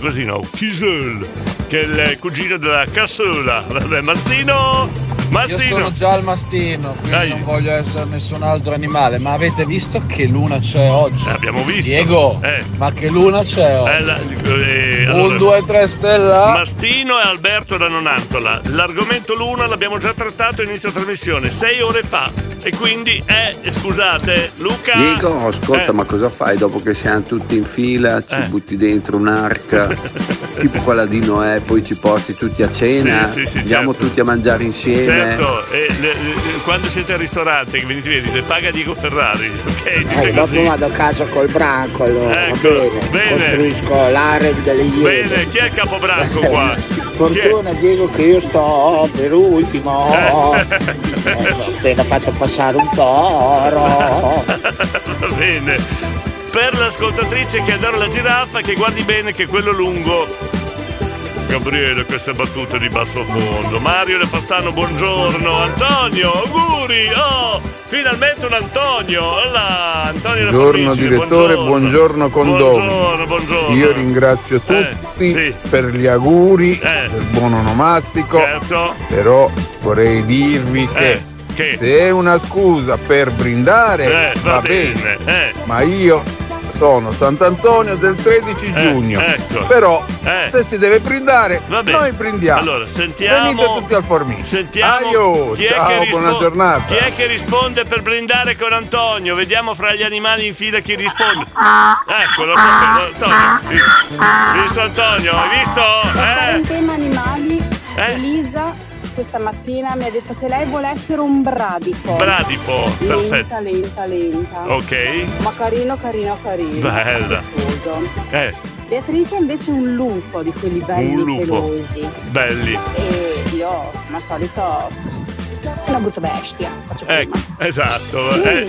così, no? Kisel, che è il cugino della cassola. Vabbè, Mastino. Io sono già il mastino, quindi non voglio essere nessun altro animale. Ma avete visto che luna c'è oggi? Abbiamo visto. Diego, ma che luna c'è oggi? Allora, 1, 2, 3 stella. Mastino e Alberto da Nonantola. L'argomento luna l'abbiamo già trattato inizio trasmissione, 6 ore fa. E quindi scusate, Luca. Diego, ascolta, ma cosa fai dopo che siamo tutti in fila? Ci butti dentro un'arca tipo quella di Noè, poi ci porti tutti a cena, andiamo tutti a mangiare insieme. Certo, quando siete al ristorante che venite vedete, paga Diego Ferrari, ok? Dopo vado a casa col branco, allora, ecco, bene. Costruisco l'area delle iene. Bene, chi è il capobranco qua? Fortuna Diego che io sto per ultimo, ho appena fatto passare un toro. Va bene, per l'ascoltatrice che adora la giraffa, che guardi bene che quello lungo. Gabriele, queste battute di basso fondo. Mario da Passano, buongiorno. Antonio, auguri. Finalmente un Antonio. Antonio da Passano. Buongiorno direttore, buongiorno condomini. Buongiorno. Io ringrazio tutti per gli auguri, per il buon onomastico. Certo. Però vorrei dirvi che se è una scusa per brindare va bene. Ma io sono Sant'Antonio del 13 giugno, ecco. Però se si deve brindare, noi brindiamo. Allora, sentiamo. Venite tutti al Formico. Sentiamo. Ciao, buona giornata. Chi è che risponde per brindare con Antonio? Vediamo fra gli animali in fila chi risponde. Ecco, lo so. Visto Antonio? Hai visto? In tema animali, Elisa questa mattina mi ha detto che lei vuole essere un bradipo. Bradipo, perfetto. Lenta. Ok. Ma carino. Bella. Beatrice invece un lupo, di quelli belli pelosi. Belli. E io, come al solito, una brutta bestia, faccio prima. Esatto.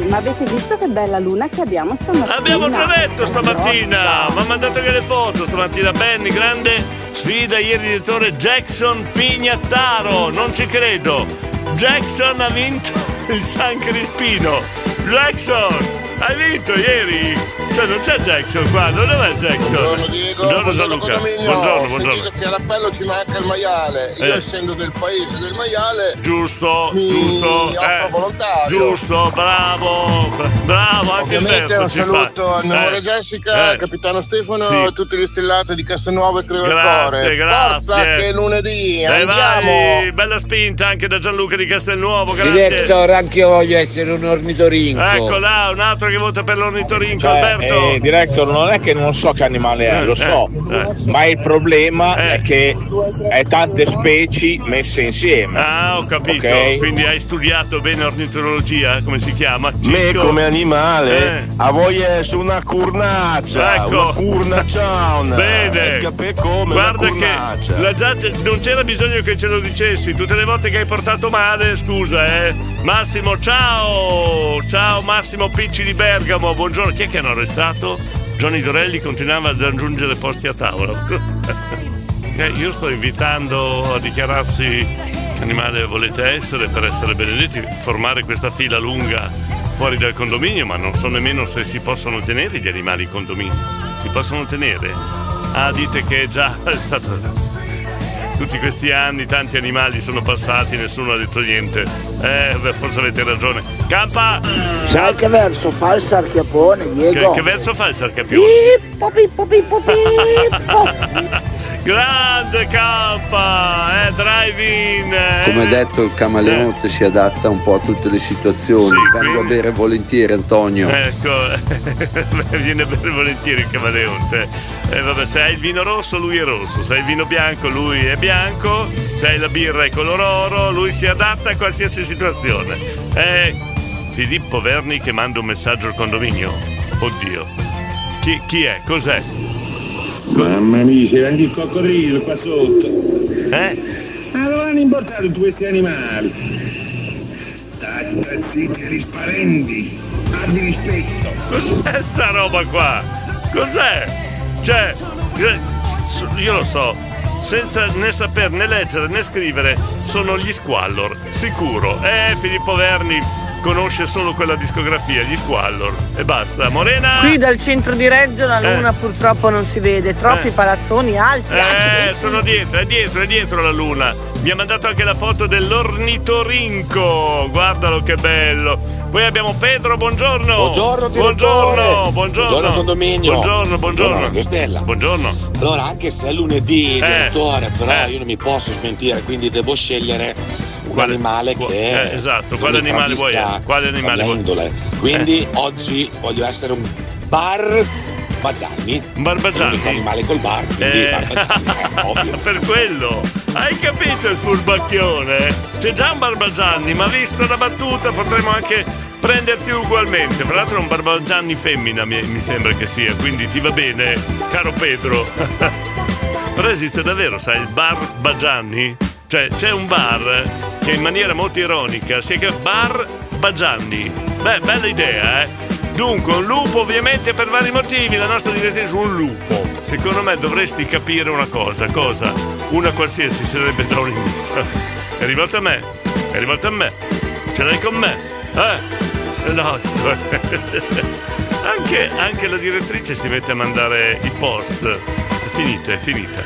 Ma avete visto che bella luna che abbiamo stamattina? Abbiamo già detto stamattina, mi ha mandato anche le foto stamattina. Benny, grande sfida ieri, direttore. Jackson Pignattaro, non ci credo. Jackson ha vinto il San Crispino. Jackson, hai vinto ieri. Cioè non c'è Jackson qua, non è Jackson. Buongiorno Diego, buongiorno Luca. Buongiorno. Ho sentito che all'appello ci manca il maiale. Io essendo del paese del maiale. Giusto. Volontario. Giusto, bravo, anche il terzo. Un saluto al Nuore Jessica, capitano Stefano e tutti gli stellati di Castelnuovo e Crevalcore. Grazie. Forza che lunedì andiamo. Vai, bella spinta anche da Gianluca di Castelnuovo, grazie. Director, anche io voglio essere un ornitorinco. Ecco là, un altro che vota per l'ornitorinco, cioè, Alberto. Director, non è che non so che animale è, lo so, ma il problema è che è tante specie messe insieme. Ah, ho capito. Okay? Quindi hai studiato bene ornitologia, come si chiama? Me come animale a voi è su una cornaccia. Ecco. Una cornacciona. Bene. Come guarda che la gente, non c'era bisogno che ce lo dicessi. Tutte le volte che hai portato male, scusa, Massimo, ciao Massimo Picci di Bergamo, buongiorno. Chi è che hanno arrestato? Johnny Dorelli continuava ad aggiungere posti a tavola. Io sto invitando a dichiararsi animale volete essere per essere benedetti, formare questa fila lunga fuori dal condominio, ma non so nemmeno se si possono tenere gli animali in condominio. Si possono tenere? Ah, dite che già è stato... Tutti questi anni tanti animali sono passati, nessuno ha detto niente. Forse avete ragione. Campa! Sai che verso fa il sarchiappone, Diego? Che verso fa il sarchiappone? Pippo, pippo, pippo, pippo. Grande Campa! Drive-in! Come detto, il camaleonte si adatta un po' a tutte le situazioni. Sì, viene a bere volentieri, Antonio. Ecco, viene a bere volentieri il camaleonte. Vabbè, se hai il vino rosso lui è rosso, se hai il vino bianco lui è bianco, se hai la birra è color oro, lui si adatta a qualsiasi situazione. Filippo Verni che manda un messaggio al condominio. Oddio. Chi è? Cos'è? Mamma mia, c'è anche il coccodrillo qua sotto. Allora hanno importato tutti questi animali. Stai zitti e risparenti. Abbi rispetto. Cos'è sta roba qua? Cos'è? Cioè, io lo so, senza né saper né leggere né scrivere, sono gli Squallor, sicuro. Filippo Verni conosce solo quella discografia, gli Squallor. E basta, Morena! Qui dal centro di Reggio la luna purtroppo non si vede, troppi palazzoni alti. Sono dietro, è dietro la luna. Mi ha mandato anche la foto dell'ornitorinco, guardalo che bello. Poi abbiamo Pedro, buongiorno. Buongiorno condominio. Buongiorno. Allora, anche se è lunedì, direttore, però io non mi posso smentire, quindi devo scegliere un animale che esatto, quale animale vuoi? Quindi oggi voglio essere un barbagianni. Un animale col bar, quindi ovvio. Per quello. Hai capito il furbacchione? C'è già un Barbagianni, ma vista la battuta potremmo anche prenderti ugualmente. Tra l'altro è un Barbagianni femmina, mi sembra che sia, quindi ti va bene, caro Pedro. Però esiste davvero, sai, il Barbagianni? Cioè, c'è un bar che in maniera molto ironica si chiama Barbagianni. Beh, bella idea, Dunque, un lupo ovviamente per vari motivi, la nostra direzione è un lupo. Secondo me dovresti capire una cosa? Una qualsiasi sarebbe da un inizio. È rivolta a me, ce l'hai con me, No. Anche la direttrice si mette a mandare i post. È finita.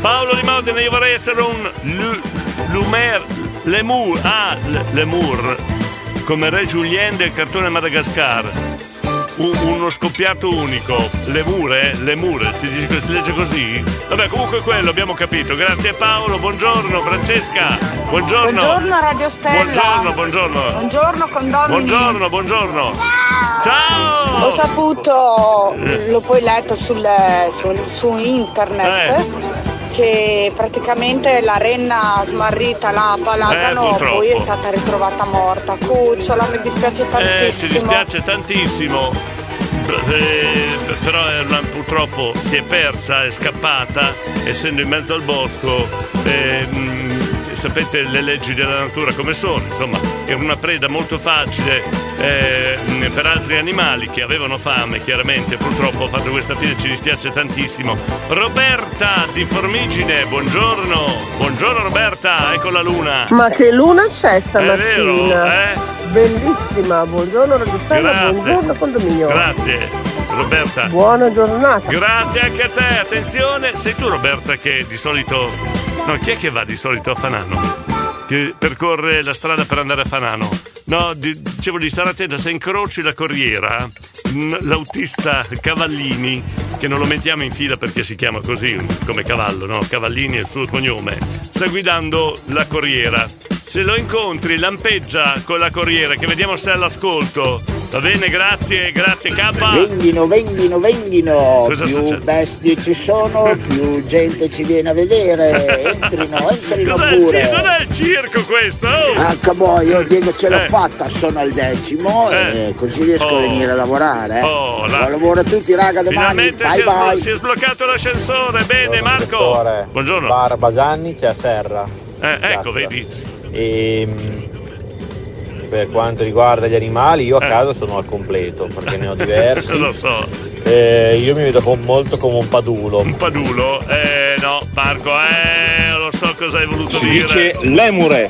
Paolo Di Modena, io vorrei essere un lemur. Come Re Julien del cartone Madagascar, uno scoppiato unico. Lemure, si legge così? Vabbè, comunque quello abbiamo capito. Grazie Paolo, buongiorno Francesca. Buongiorno Radio Stella. Buongiorno. Buongiorno condomini. Buongiorno. Ciao. Ho saputo, l'ho poi letto su internet. Che praticamente la renna smarrita, la palagano, poi è stata ritrovata morta. Cucciola, mi dispiace tantissimo. Ci dispiace tantissimo, però purtroppo si è persa, è scappata, essendo in mezzo al bosco. Sapete le leggi della natura come sono, insomma, era una preda molto facile per altri animali che avevano fame, chiaramente. Purtroppo ho fatto questa fine, ci dispiace tantissimo. Roberta di Formigine, buongiorno Roberta, ecco la luna. Ma che luna c'è stamattina? È vero, Bellissima, buongiorno Roberta, buongiorno condominio. Grazie. Roberta. Buona giornata. Grazie anche a te. Attenzione, sei tu Roberta che di solito... No, chi è che va di solito a Fanano? Che percorre la strada per andare a Fanano? No, dicevo di stare attenta, se incroci la corriera, l'autista Cavallini, che non lo mettiamo in fila perché si chiama così, come cavallo, no? Cavallini è il suo cognome. Sta guidando la corriera. Se lo incontri, lampeggia con la corriera, che vediamo se è all'ascolto. Va bene, grazie, grazie K. Vendino. Cosa più succede? Bestie ci sono, più gente ci viene a vedere. Entrino Cos'è pure. Non è il circo questo? Oh. Ah, come io Diego ce l'ho fatta, sono al 10° e così riesco a venire a lavorare. Buon lavoro a tutti, raga, domani. Finalmente si è sbloccato l'ascensore. Bene, Marco. Buongiorno. Bar Bagianni c'è a Serra. Ecco, vedi. E per quanto riguarda gli animali, io a casa sono al completo perché ne ho diversi. Lo so. Io mi vedo molto come un padulo. Un padulo? No, Marco, lo so cosa hai voluto dire. Si dice lemure,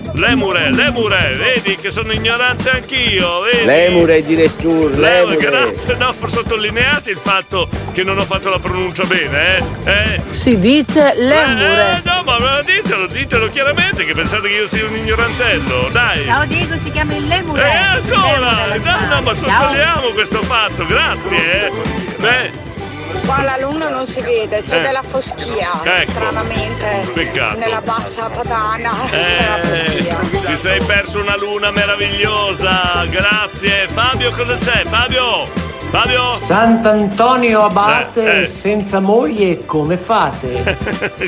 vedi che sono ignorante anch'io, vedi? Lemure di lettura. Grazie, no, sottolineate il fatto che non ho fatto la pronuncia bene, Si dice lemure. No, ma ditelo chiaramente che pensate che io sia un ignorantello, dai. Ciao Diego, si chiama il lemure. Ancora, no, ma sottolineiamo questo fatto, grazie, Beh. Qua la luna non si vede, c'è della foschia, ecco, stranamente. Peccato. Nella bassa padana c'è la foschia. Ti sei perso una luna meravigliosa, grazie. Fabio, cosa c'è? Fabio? Sant'Antonio Abate senza moglie come fate?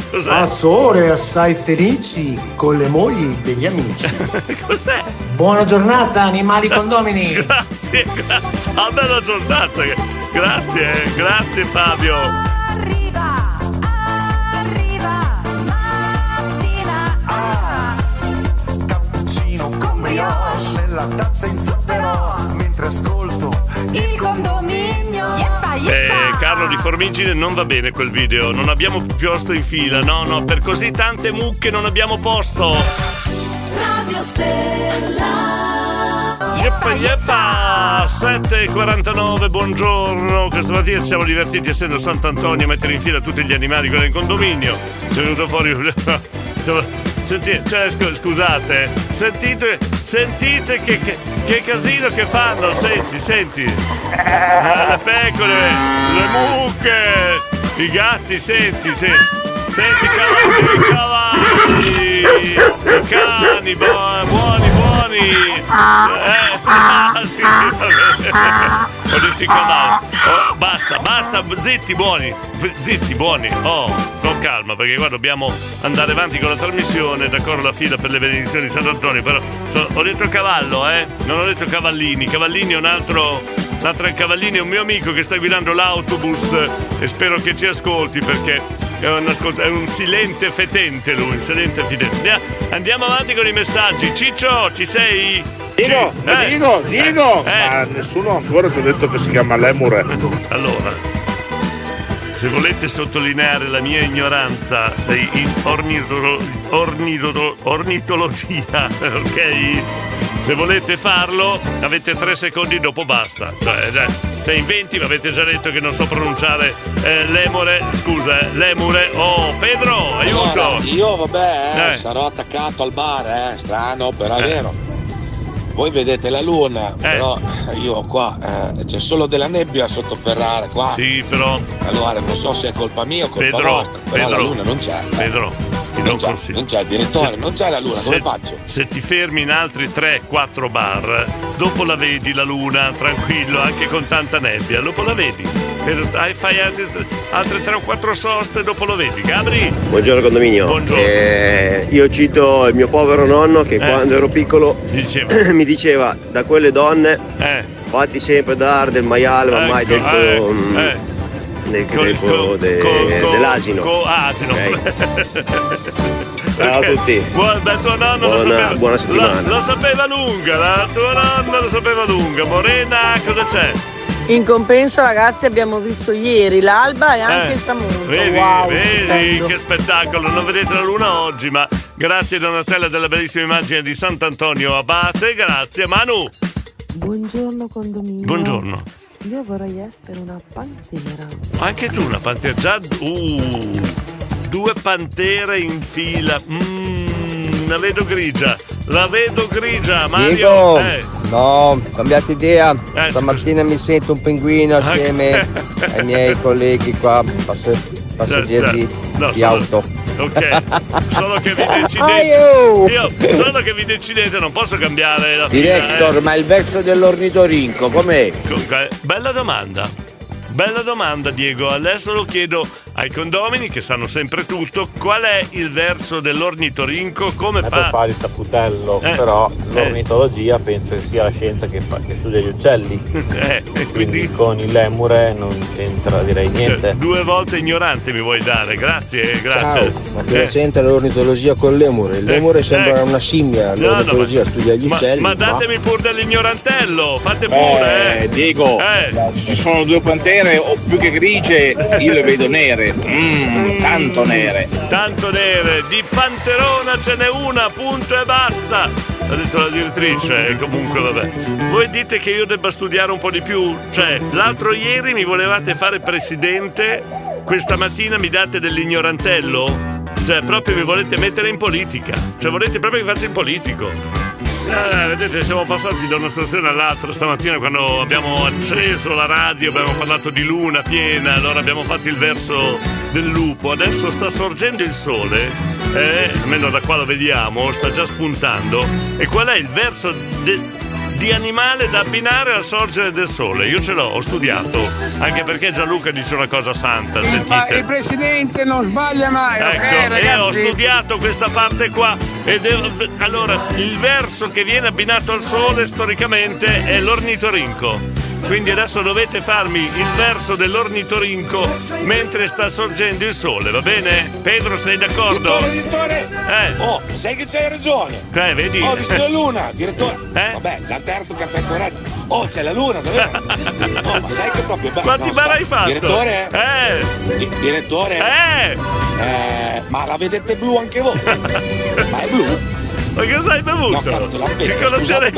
Cos'è? A sore assai felici con le mogli degli amici. Cos'è? Buona giornata animali condomini. Grazie, bella giornata. Grazie Fabio. Arriva mattina. Cappuccino con brioche nella tazza in zucchero mentre ascolto il condominio. Carlo di Formigine, non va bene quel video, non abbiamo posto in fila, no, per così tante mucche non abbiamo posto. Radio Stella. Yeppa. 7:49, buongiorno. Questa mattina ci siamo divertiti, essendo Sant'Antonio, a mettere in fila tutti gli animali con il condominio. C'è venuto fuori sentite che casino che fanno. Senti le pecore, le mucche, i gatti, senti cavalli, i cani, buoni. Sì, ho detto i cavalli. Basta, zitti buoni. Con calma, perché qua dobbiamo andare avanti con la trasmissione, d'accordo, la fila per le benedizioni di Sant'Antonio, però ho detto cavallo, non ho detto cavallini. Cavallini è un altro. Cavallini è un mio amico che sta guidando l'autobus e spero che ci ascolti perché è un silente fetente lui, Andiamo avanti con i messaggi. Ciccio, ci sei? Diego. Ma nessuno ancora ti ha detto che si chiama lemure. Allora, se volete sottolineare la mia ignoranza in ornitologia, ok? Se volete farlo, avete 3 secondi, dopo basta. Se inventi, ma avete già detto che non so pronunciare lemure. Pedro, aiuto! Allora, io sarò attaccato al bar, strano, però è vero. Voi vedete la luna, però io qua c'è solo della nebbia sotto Ferrara qua. Sì, però. Allora, non so se è colpa mia o colpa vostra, però la luna non c'è. Pedro. Non c'è direttore, non c'è la luna, come faccio? Se ti fermi in altri 3-4 bar, dopo la vedi la luna, tranquillo, anche con tanta nebbia, dopo la vedi. Fai altre 3 o 4 soste, dopo lo vedi. Gabri? Buongiorno condominio. Buongiorno. Io cito il mio povero nonno che quando ero piccolo mi diceva, da quelle donne fatti sempre dar del maiale, ma mai del dell'asino. Asino. Okay. Ciao a tutti. Tuo nonno buona settimana. Lo sapeva lunga, tuo nonno lo sapeva lunga. Morena, cosa c'è? In compenso, ragazzi, abbiamo visto ieri l'alba e anche il tramonto. Vedi che spettacolo, non vedete la luna oggi, ma grazie Donatella della bellissima immagine di Sant'Antonio Abate, grazie Manu. Buongiorno condominio. Buongiorno. Io vorrei essere una pantera. Anche tu una pantera? Già due pantere in fila. La vedo grigia. La vedo grigia, Mario. Diego, no, cambiate idea. Stamattina mi sento un pinguino assieme ai miei colleghi qua, passeggeri di auto. Ok, solo che vi decidete. Non posso cambiare la fila. Director, ma il verso dell'ornitorinco com'è? Bella domanda. Bella domanda, Diego. Adesso lo chiedo ai condomini che sanno sempre tutto. Qual è il verso dell'ornitorinco? Come fa? Per fare il saputello, però l'ornitologia penso che sia la scienza che studia gli uccelli. Quindi con il lemure non c'entra direi niente. Cioè, due volte ignorante mi vuoi dare, grazie. Ciao, ma che c'entra l'ornitologia con il lemure? Il lemure sembra una scimmia, l'ornitologia studia gli uccelli. Ma datemi pure dell'ignorantello, fate pure. Diego, ci sono due pantere o più che grigie, io le vedo nere. Tanto nere, di panterona ce n'è una, punto e basta, l'ha detto la direttrice. Comunque vabbè, voi dite che io debba studiare un po' di più, cioè l'altro ieri mi volevate fare presidente, questa mattina mi date dell'ignorantello, cioè proprio mi volete mettere in politica, cioè volete proprio che faccia il politico. Vedete, siamo passati da una stazione all'altra. Stamattina quando abbiamo acceso la radio abbiamo parlato di luna piena, allora abbiamo fatto il verso del lupo, adesso sta sorgendo il sole, almeno da qua lo vediamo, sta già spuntando. E qual è il verso di animale da abbinare al sorgere del sole? Io ce l'ho, ho studiato, anche perché Gianluca dice una cosa santa, sentite. Il presidente non sbaglia mai, ecco, e ho studiato questa parte qua. Allora, il verso che viene abbinato al sole storicamente è l'ornitorinco, quindi adesso dovete farmi il verso dell'ornitorinco mentre sta sorgendo il sole, va bene? Pedro, sei d'accordo? Direttore, oh, sai che c'hai ragione, vedi? Ho visto la luna, direttore, vabbè, già terzo caffè corretto. Oh, c'è la luna, dov'è? Oh, ma sai che proprio bello. Quanti bar hai fatto? Direttore? Direttore? Ma la vedete blu anche voi? Ma è blu? Ma cosa hai bevuto? No, cazzo, la pezza, che conoscerei?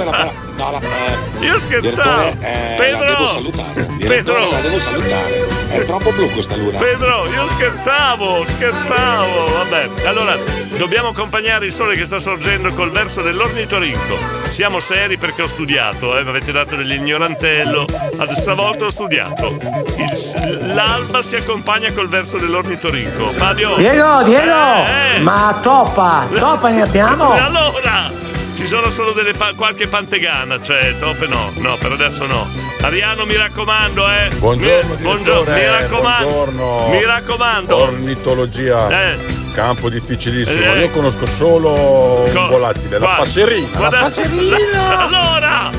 Io scherzavo. Pedro, la devo salutare. Pedro, la devo salutare. È troppo blu questa luna. Pedro, io scherzavo. Vabbè, allora dobbiamo accompagnare il sole che sta sorgendo col verso dell'ornitorinco. Siamo seri perché ho studiato, mi avete dato dell'ignorantello. Stavolta ho studiato. L'alba si accompagna col verso dell'ornitorinco. Fabio. Diego. Ma toppa ne abbiamo? Allora, ci sono solo qualche pantegana, cioè toppe no, per adesso no. Ariano, mi raccomando, Buongiorno, mi raccomando. Buongiorno. Mi raccomando. Ornitologia. Campo difficilissimo. Io conosco solo un volatile, la passerina. Allora!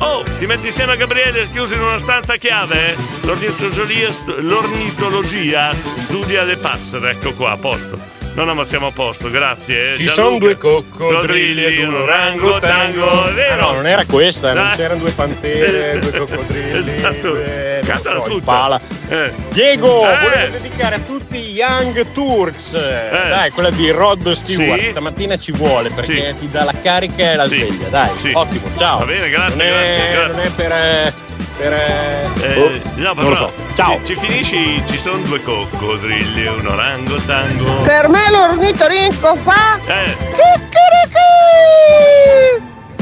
Oh, ti metti insieme a Gabriele chiuso in una stanza a chiave? L'ornitologia studia le passere, ecco qua, a posto. No, ma siamo a posto, grazie. Ci sono due coccodrilli ed un rangotango. No, non era questa, non c'erano due pantere, due coccodrilli. Esatto. Cantala tutta. Diego, volevo dedicare a tutti i Young Turks. Dai, quella di Rod Stewart. Sì. Stamattina ci vuole perché ti dà la carica e la sveglia. Dai, ottimo, ciao. Va bene, grazie. Non è no, però ciao. Ci finisci, ci sono due coccodrilli e un orangotango. Per me l'ornitorinco fa cicchirichi.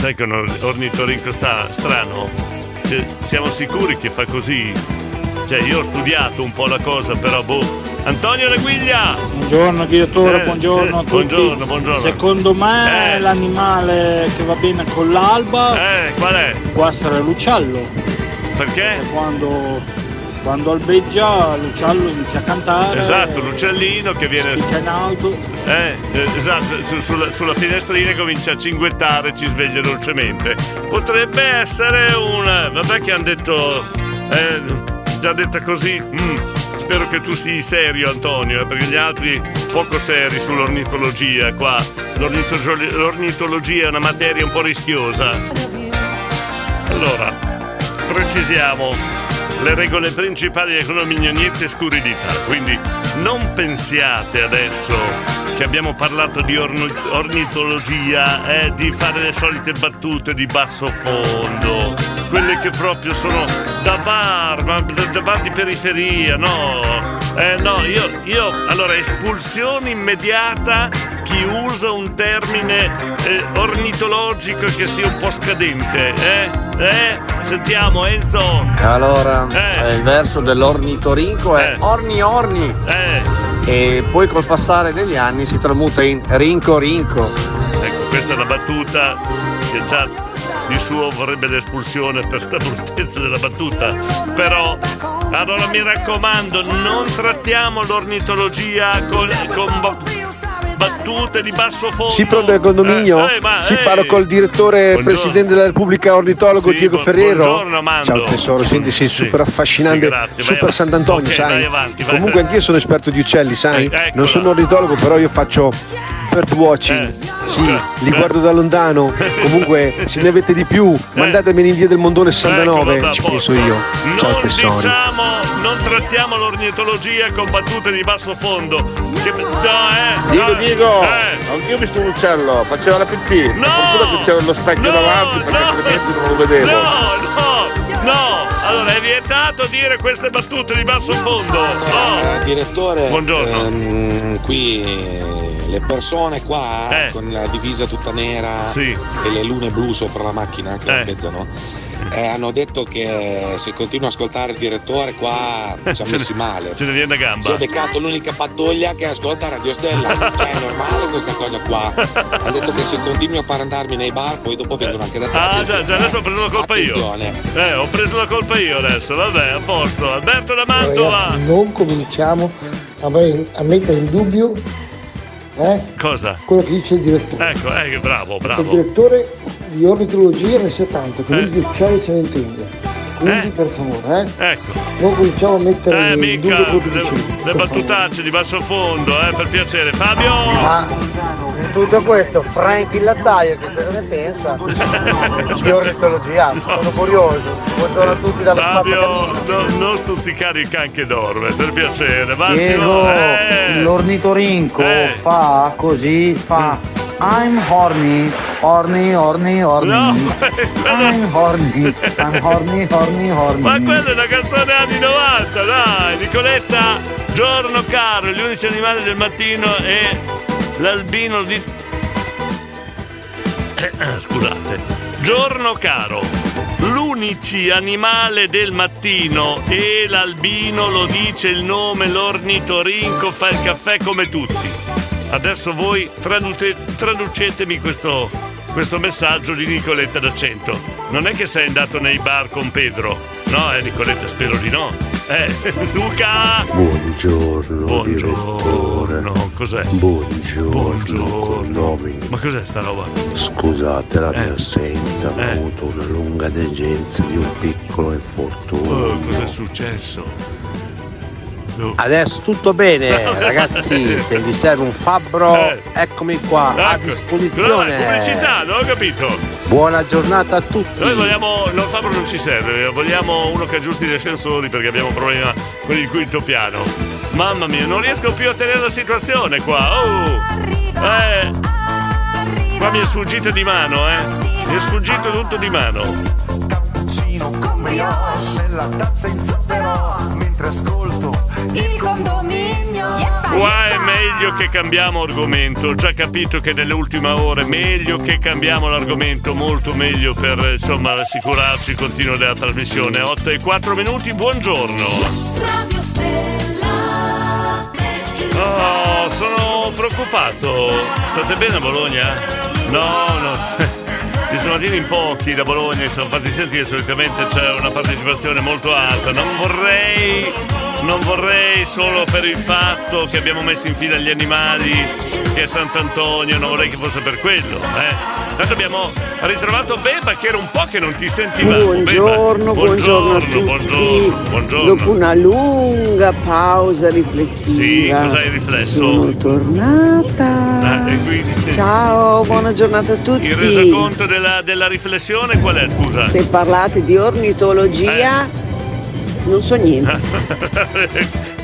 Sai che un ornitorinco sta strano? Cioè, siamo sicuri che fa così? Cioè, io ho studiato un po' la cosa, però Antonio Leguiglia! Buongiorno direttore, buongiorno a tutti. Buongiorno. Secondo me l'animale che va bene con l'alba qual è? Può essere l'uccello. Perché? Quando albeggia l'uccello inizia a cantare. Esatto, l'uccellino che viene. Spicca in alto. Esatto, sulla finestrina comincia a cinguettare e ci sveglia dolcemente. Potrebbe essere un. Vabbè, che hanno detto. Già detta così. Spero che tu sii serio, Antonio, perché gli altri poco seri sull'ornitologia qua. L'ornitologia è una materia un po' rischiosa. Allora. Precisiamo le regole principali dell'economia, niente scuridità, quindi non pensiate adesso che abbiamo parlato di ornitologia, di fare le solite battute di basso fondo. quelli che proprio sono da bar, ma da bar di periferia, no? No, io allora, espulsione immediata chi usa un termine ornitologico che sia un po' scadente, Sentiamo, Enzo. Allora, il verso dell'ornitorinco è orni orni. E poi col passare degli anni si tramuta in rinco rinco. Ecco, questa è la battuta che già di suo vorrebbe l'espulsione per la bruttezza della battuta. Però, allora mi raccomando, non trattiamo l'ornitologia con battute di basso fondo. Sì, pronto al condominio? Sì, parlo col direttore, buongiorno, presidente della Repubblica, ornitologo sì, Diego Ferriero. Buongiorno, Amando. Ciao tesoro, senti, sei super affascinante, sì, super Sant'Antonio, okay, sai? Vai avanti, vai. Comunque anch'io sono esperto di uccelli, sai? Non sono ornitologo, però io faccio bird watching, sì, li guardo da lontano. Comunque, se ne avete di più, mandatemeli in via del Mondone 69, ecco, ci penso io. Ciao non tesori. Diciamo, non trattiamo l'ornitologia con battute di basso fondo. Che, no, Diego, anch'io ho visto un uccello, faceva la pipì. No, fortuna che c'era lo specchio davanti, perché altrimenti non lo vedevo. No, allora è vietato dire queste battute di basso fondo. No. Direttore, buongiorno. Qui le persone qua con la divisa tutta nera e le lune blu sopra la macchina che vedono, hanno detto che se continuo a ascoltare il direttore qua ci ha messi male, ce ne viene da gamba. Si è beccato l'unica pattuglia che ascolta Radio Stella. Cioè è normale questa cosa qua. Hanno detto che se continuo a far andarmi nei bar poi dopo vengono anche da te. Già adesso ho preso la colpa. Attenzione. Io ho preso la colpa io adesso, vabbè, a posto. Alberto da Mantova, non cominciamo a mettere in dubbio cosa? Quello che dice il direttore. Ecco, bravo. Il direttore di ornitologia ne sa tanto, quindi gli uccelli ce ne intende. Quindi per favore, ecco. Non cominciamo a mettere in dubbio quello che dice. Le battutacce di basso fondo, per piacere. Fabio! Ma tutto questo, Frank il lattaio, che cosa ne pensa? Di ornitologia, sono curioso. Buongiorno a tutti dalla Fabio, non stuzzicare il can che dorme, per piacere. Diego, l'ornitorinco fa così, fa I'm horny. No, I'm horny. Ma quella è una canzone anni 90, dai, Nicoletta, giorno caro, gli unici animali del mattino è l'albino di... scusate. Giorno caro, l'unici animale del mattino e l'albino, lo dice il nome, l'ornitorinco fa il caffè come tutti. Adesso voi traducetemi questo messaggio di Nicoletta d'Accento. Non è che sei andato nei bar con Pedro? No, Nicoletta, spero di no. Luca! Buongiorno, direttore. Cos'è? Buongiorno. Ma cos'è sta roba? Scusate la mia assenza, ho avuto una lunga degenza di un piccolo infortunio. Cos'è successo? Adesso tutto bene, ragazzi, se vi serve un fabbro, eccomi qua, ecco, a disposizione. Pubblicità, non ho capito. Buona giornata a tutti. Noi vogliamo, il fabbro non ci serve, vogliamo uno che aggiusti gli ascensori perché abbiamo un problema con il quinto piano. Mamma mia, non riesco più a tenere la situazione qua. Qua mi è sfuggito di mano, mi è sfuggito tutto di mano. Con brioche nella tazza in zucchero mentre ascolto il condominio. Qua è meglio che cambiamo argomento. Ho già capito che nell'ultima ora è meglio che cambiamo l'argomento, molto meglio, per insomma assicurarci il continuo della trasmissione. 8 e 4 minuti, buongiorno Radio Stella. Oh, sono preoccupato. State bene a Bologna? No. Di stamattina in pochi da Bologna si sono fatti sentire, solitamente c'è una partecipazione molto alta. Non vorrei solo per il fatto che abbiamo messo in fila gli animali, che è Sant'Antonio, non vorrei che fosse per quello. Tanto abbiamo ritrovato Beba, che era un po' che non ti sentivamo. Buongiorno a tutti. Dopo una lunga pausa riflessiva. Sì, cosa hai riflesso? Sono tornata. Ciao, buona giornata a tutti. Il resoconto della riflessione qual è, scusa? Se parlate di ornitologia non so niente.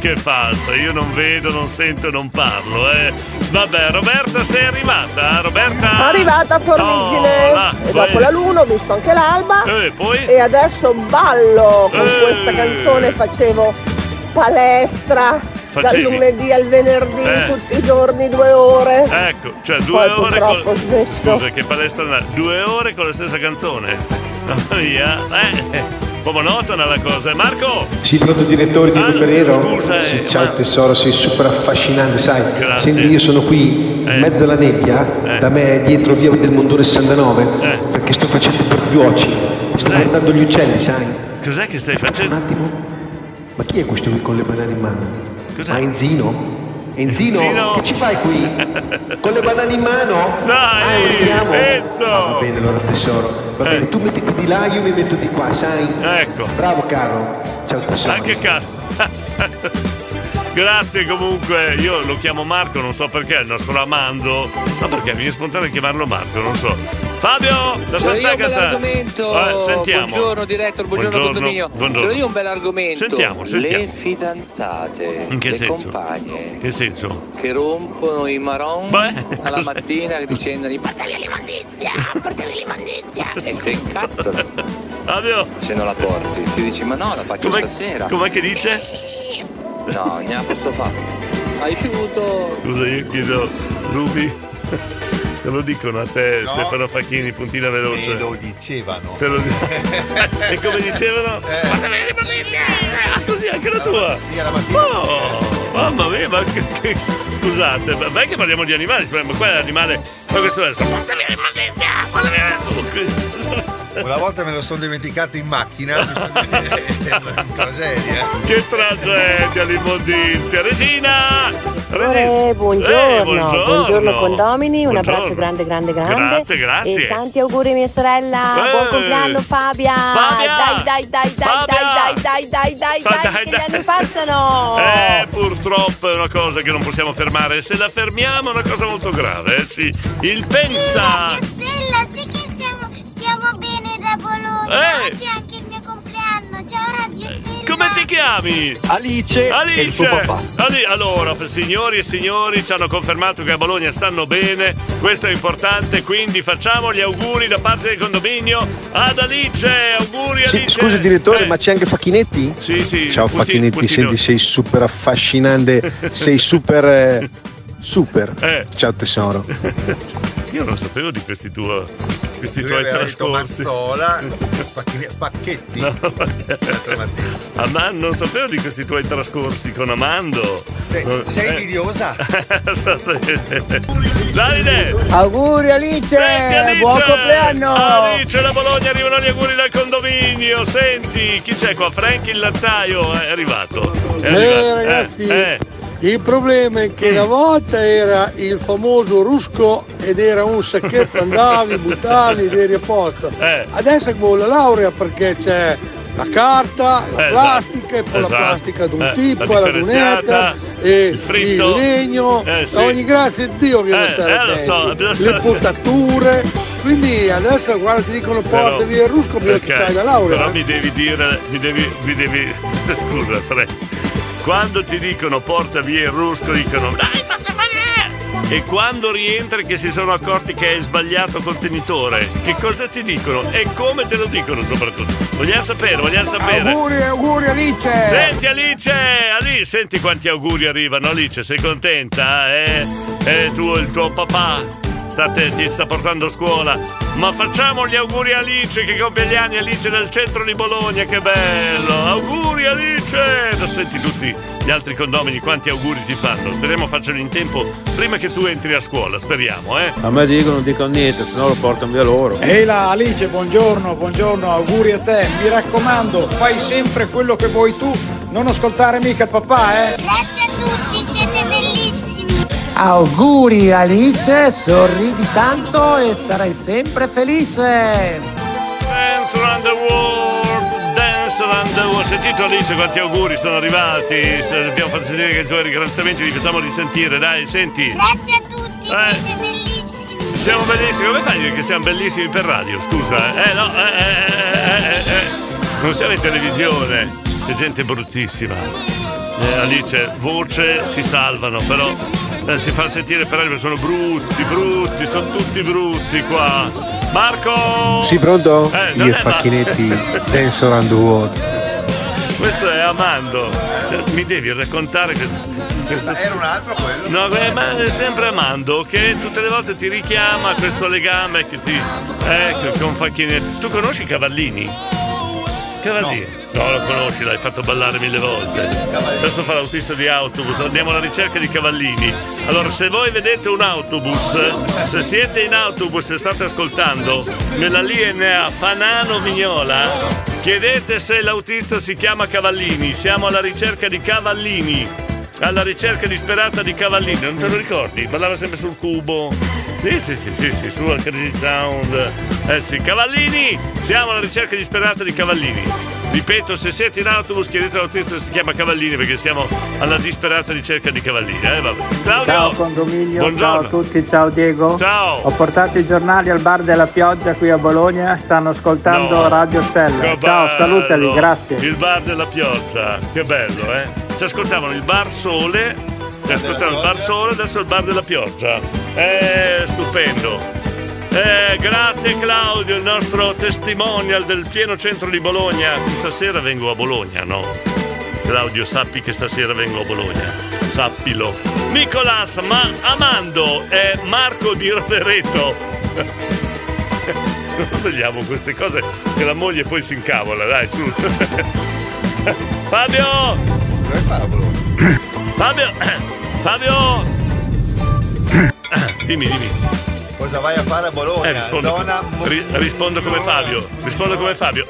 Che falsa, io non vedo, non sento, non parlo, eh. Vabbè, Roberta, sei arrivata? Roberta? Arrivata a Formigine. Oh, là, e dopo la luna ho visto anche l'alba. Poi? E adesso ballo con questa canzone, facevo palestra. Facevi? Dal lunedì al venerdì, tutti i giorni, 2 ore. Ecco, cioè 2 ore con... Scusa, che palestra, 2 ore con la stessa canzone. Oh, yeah. Un po' monotona la cosa, Marco? Sì, proprio direttore di Ruperero. Scusa, sì, ciao tesoro, sei super affascinante, sai. Grazie. Senti, io sono qui in mezzo alla nebbia, da me dietro via del Mondone 69, perché sto facendo perviuoci. Sto guardando gli uccelli, sai. Cos'è che stai facendo? Un attimo, ma chi è questo qui con le banane in mano? Cos'è? Ma Enzino? Enzino, che ci fai qui? Con le banane in mano? Dai, Enzo! Ah, va bene, allora tesoro, va bene, tu mettiti di là, io mi metto di qua, sai? Ecco. Bravo caro, ciao tesoro. Anche caro. Grazie comunque, io lo chiamo Marco, non so perché, il nostro Amando. Ma perché mi viene spontaneo chiamarlo Marco, non so. Fabio, da Sant'Agata. L'argomento. Sentiamo. Buongiorno direttore, buongiorno condominio. Buongiorno. Io ho un bel argomento. Sentiamo. Le fidanzate, in che le senso? Compagne. Che senso? Che rompono i marron alla mattina dicendogli portami l'immondizia, portami l'immondizia. E se incazzano. Fabio, se non la porti, si dice ma no, la faccio stasera. Com'è che dice? No, ne la posso fare. Hai fiuto. Scusa, io chiedo Ruby. Te lo dicono a te, no. Stefano Facchini, puntina veloce. Te lo dicevano. E come dicevano? Ma davvero, così anche la tua. Oh, mamma mia, ma che... Scusate, ma è che parliamo di animali, ma qua è l'animale. Ma questo è. Una volta me lo sono dimenticato in macchina. Una tragedia. Che tragedia, l'immondizia. Regina. Buongiorno condomini, un abbraccio grande. Grazie. E tanti auguri a mia sorella. Buon compleanno Fabia. Dai, che gli anni passano. Purtroppo è una cosa che non possiamo fermare. Se la fermiamo è una cosa molto grave, sì. Il pensa. Stiamo bene da Bologna. Oggi è anche il mio compleanno. Ciao Radio Stella. Come ti chiami? Alice. E il suo papà. Allora, signori e signori, ci hanno confermato che a Bologna stanno bene. Questo è importante, quindi facciamo gli auguri da parte del condominio ad Alice. Auguri Alice. Scusa direttore, ma c'è anche Facchinetti? Sì. Ciao Facchinetti, senti, sei super affascinante. Sei super. Ciao tesoro. Io non sapevo di questi tuoi trascorsi. Spacchetti. Non sapevo di questi tuoi trascorsi con Amando. Sei invidiosa. Davide. Auguri Alice. Senti, Alice. Buon compleanno. Alice da Bologna, arrivano gli auguri dal condominio. Senti, chi c'è qua? Frank il lattaio è arrivato. Ragazzi. Il problema è che una volta era il famoso rusco ed era un sacchetto, andavi, buttavi, eri a posto. Adesso è come la laurea, perché c'è la carta, la plastica, e poi la plastica di un tipo, la lunetta, il legno, ogni grazie a Dio che non stare attenti. Le potature. Quindi adesso guarda, ti dicono porta via il rusco perché c'hai la laurea. Però mi devi dire, scusa, quando ti dicono porta via il rusco dicono dai, porta via! E quando rientri che si sono accorti che hai sbagliato contenitore, che cosa ti dicono e come te lo dicono soprattutto? Vogliamo sapere. Auguri Alice. Senti Alice, senti quanti auguri arrivano. Alice, sei contenta? Tu e il tuo papà ti sta portando a scuola, ma facciamo gli auguri a Alice che compie gli anni. Alice dal centro di Bologna, che bello, auguri Alice. Adesso senti tutti gli altri condomini quanti auguri ti fanno, speriamo facciano in tempo prima che tu entri a scuola, speriamo. A me dicono non dicono niente, se no lo portano via loro. Ehi là Alice, buongiorno, auguri a te, mi raccomando fai sempre quello che vuoi tu, non ascoltare mica papà. Grazie a tutti, siete bellissimi. Auguri Alice, sorridi tanto e sarai sempre felice. Dance around the world, dance around the world. Sentito Alice quanti auguri sono arrivati. Se dobbiamo far sentire che i tuoi ringraziamenti li facciamo risentire, dai, senti. Grazie a tutti, siete bellissimi. Siamo bellissimi, come fai a dire che siamo bellissimi per radio, scusa? No, non siamo in televisione. C'è gente bruttissima. Alice, voce si salvano, però si fa sentire per aria, sono brutti, sono tutti brutti qua. Marco! Sì, pronto? Io e Facchinetti, Dance Around the World. Questo è Amando. Mi devi raccontare questo. Era un altro quello? No, ma è sempre Amando che tutte le volte ti richiama a questo legame che ti. Ecco, con Facchinetti. Tu conosci Cavallini? Cavallini? No, lo conosci, l'hai fatto ballare mille volte. Adesso fa l'autista di autobus, andiamo alla ricerca di Cavallini. Allora, se voi vedete un autobus, se siete in autobus e state ascoltando, nella linea Fanano Vignola, chiedete se l'autista si chiama Cavallini. Siamo alla ricerca di Cavallini, alla ricerca disperata di Cavallini. Non te lo ricordi? Parlava sempre sul cubo. Sì, sulla Crazy Sound. Sì, Cavallini, siamo alla ricerca disperata di Cavallini. Ripeto, se siete in autobus chiedete all'autista se si chiama Cavallini, perché siamo alla disperata ricerca di Cavallini. Vabbè. Claudio. Ciao condominio, buongiorno. Ciao a tutti, ciao Diego. Ciao. Ho portato i giornali al bar della Pioggia qui a Bologna, stanno ascoltando Radio Stella. Ciao, salutali, grazie. Il bar della Pioggia, che bello, Ci ascoltavano il bar Sole, adesso il bar della Pioggia. Stupendo. Grazie Claudio, il nostro testimonial del pieno centro di Bologna. Stasera vengo a Bologna, no? Claudio, sappi che stasera vengo a Bologna. Sappilo. Nicolas, ma Amando è Marco di Rovereto. Non togliamo queste cose che la moglie poi si incavola, dai, su. Fabio! Dove fai a Bologna? Fabio! Dimmi. Cosa vai a fare a Bologna? Rispondo come Fabio. Così, Fabio!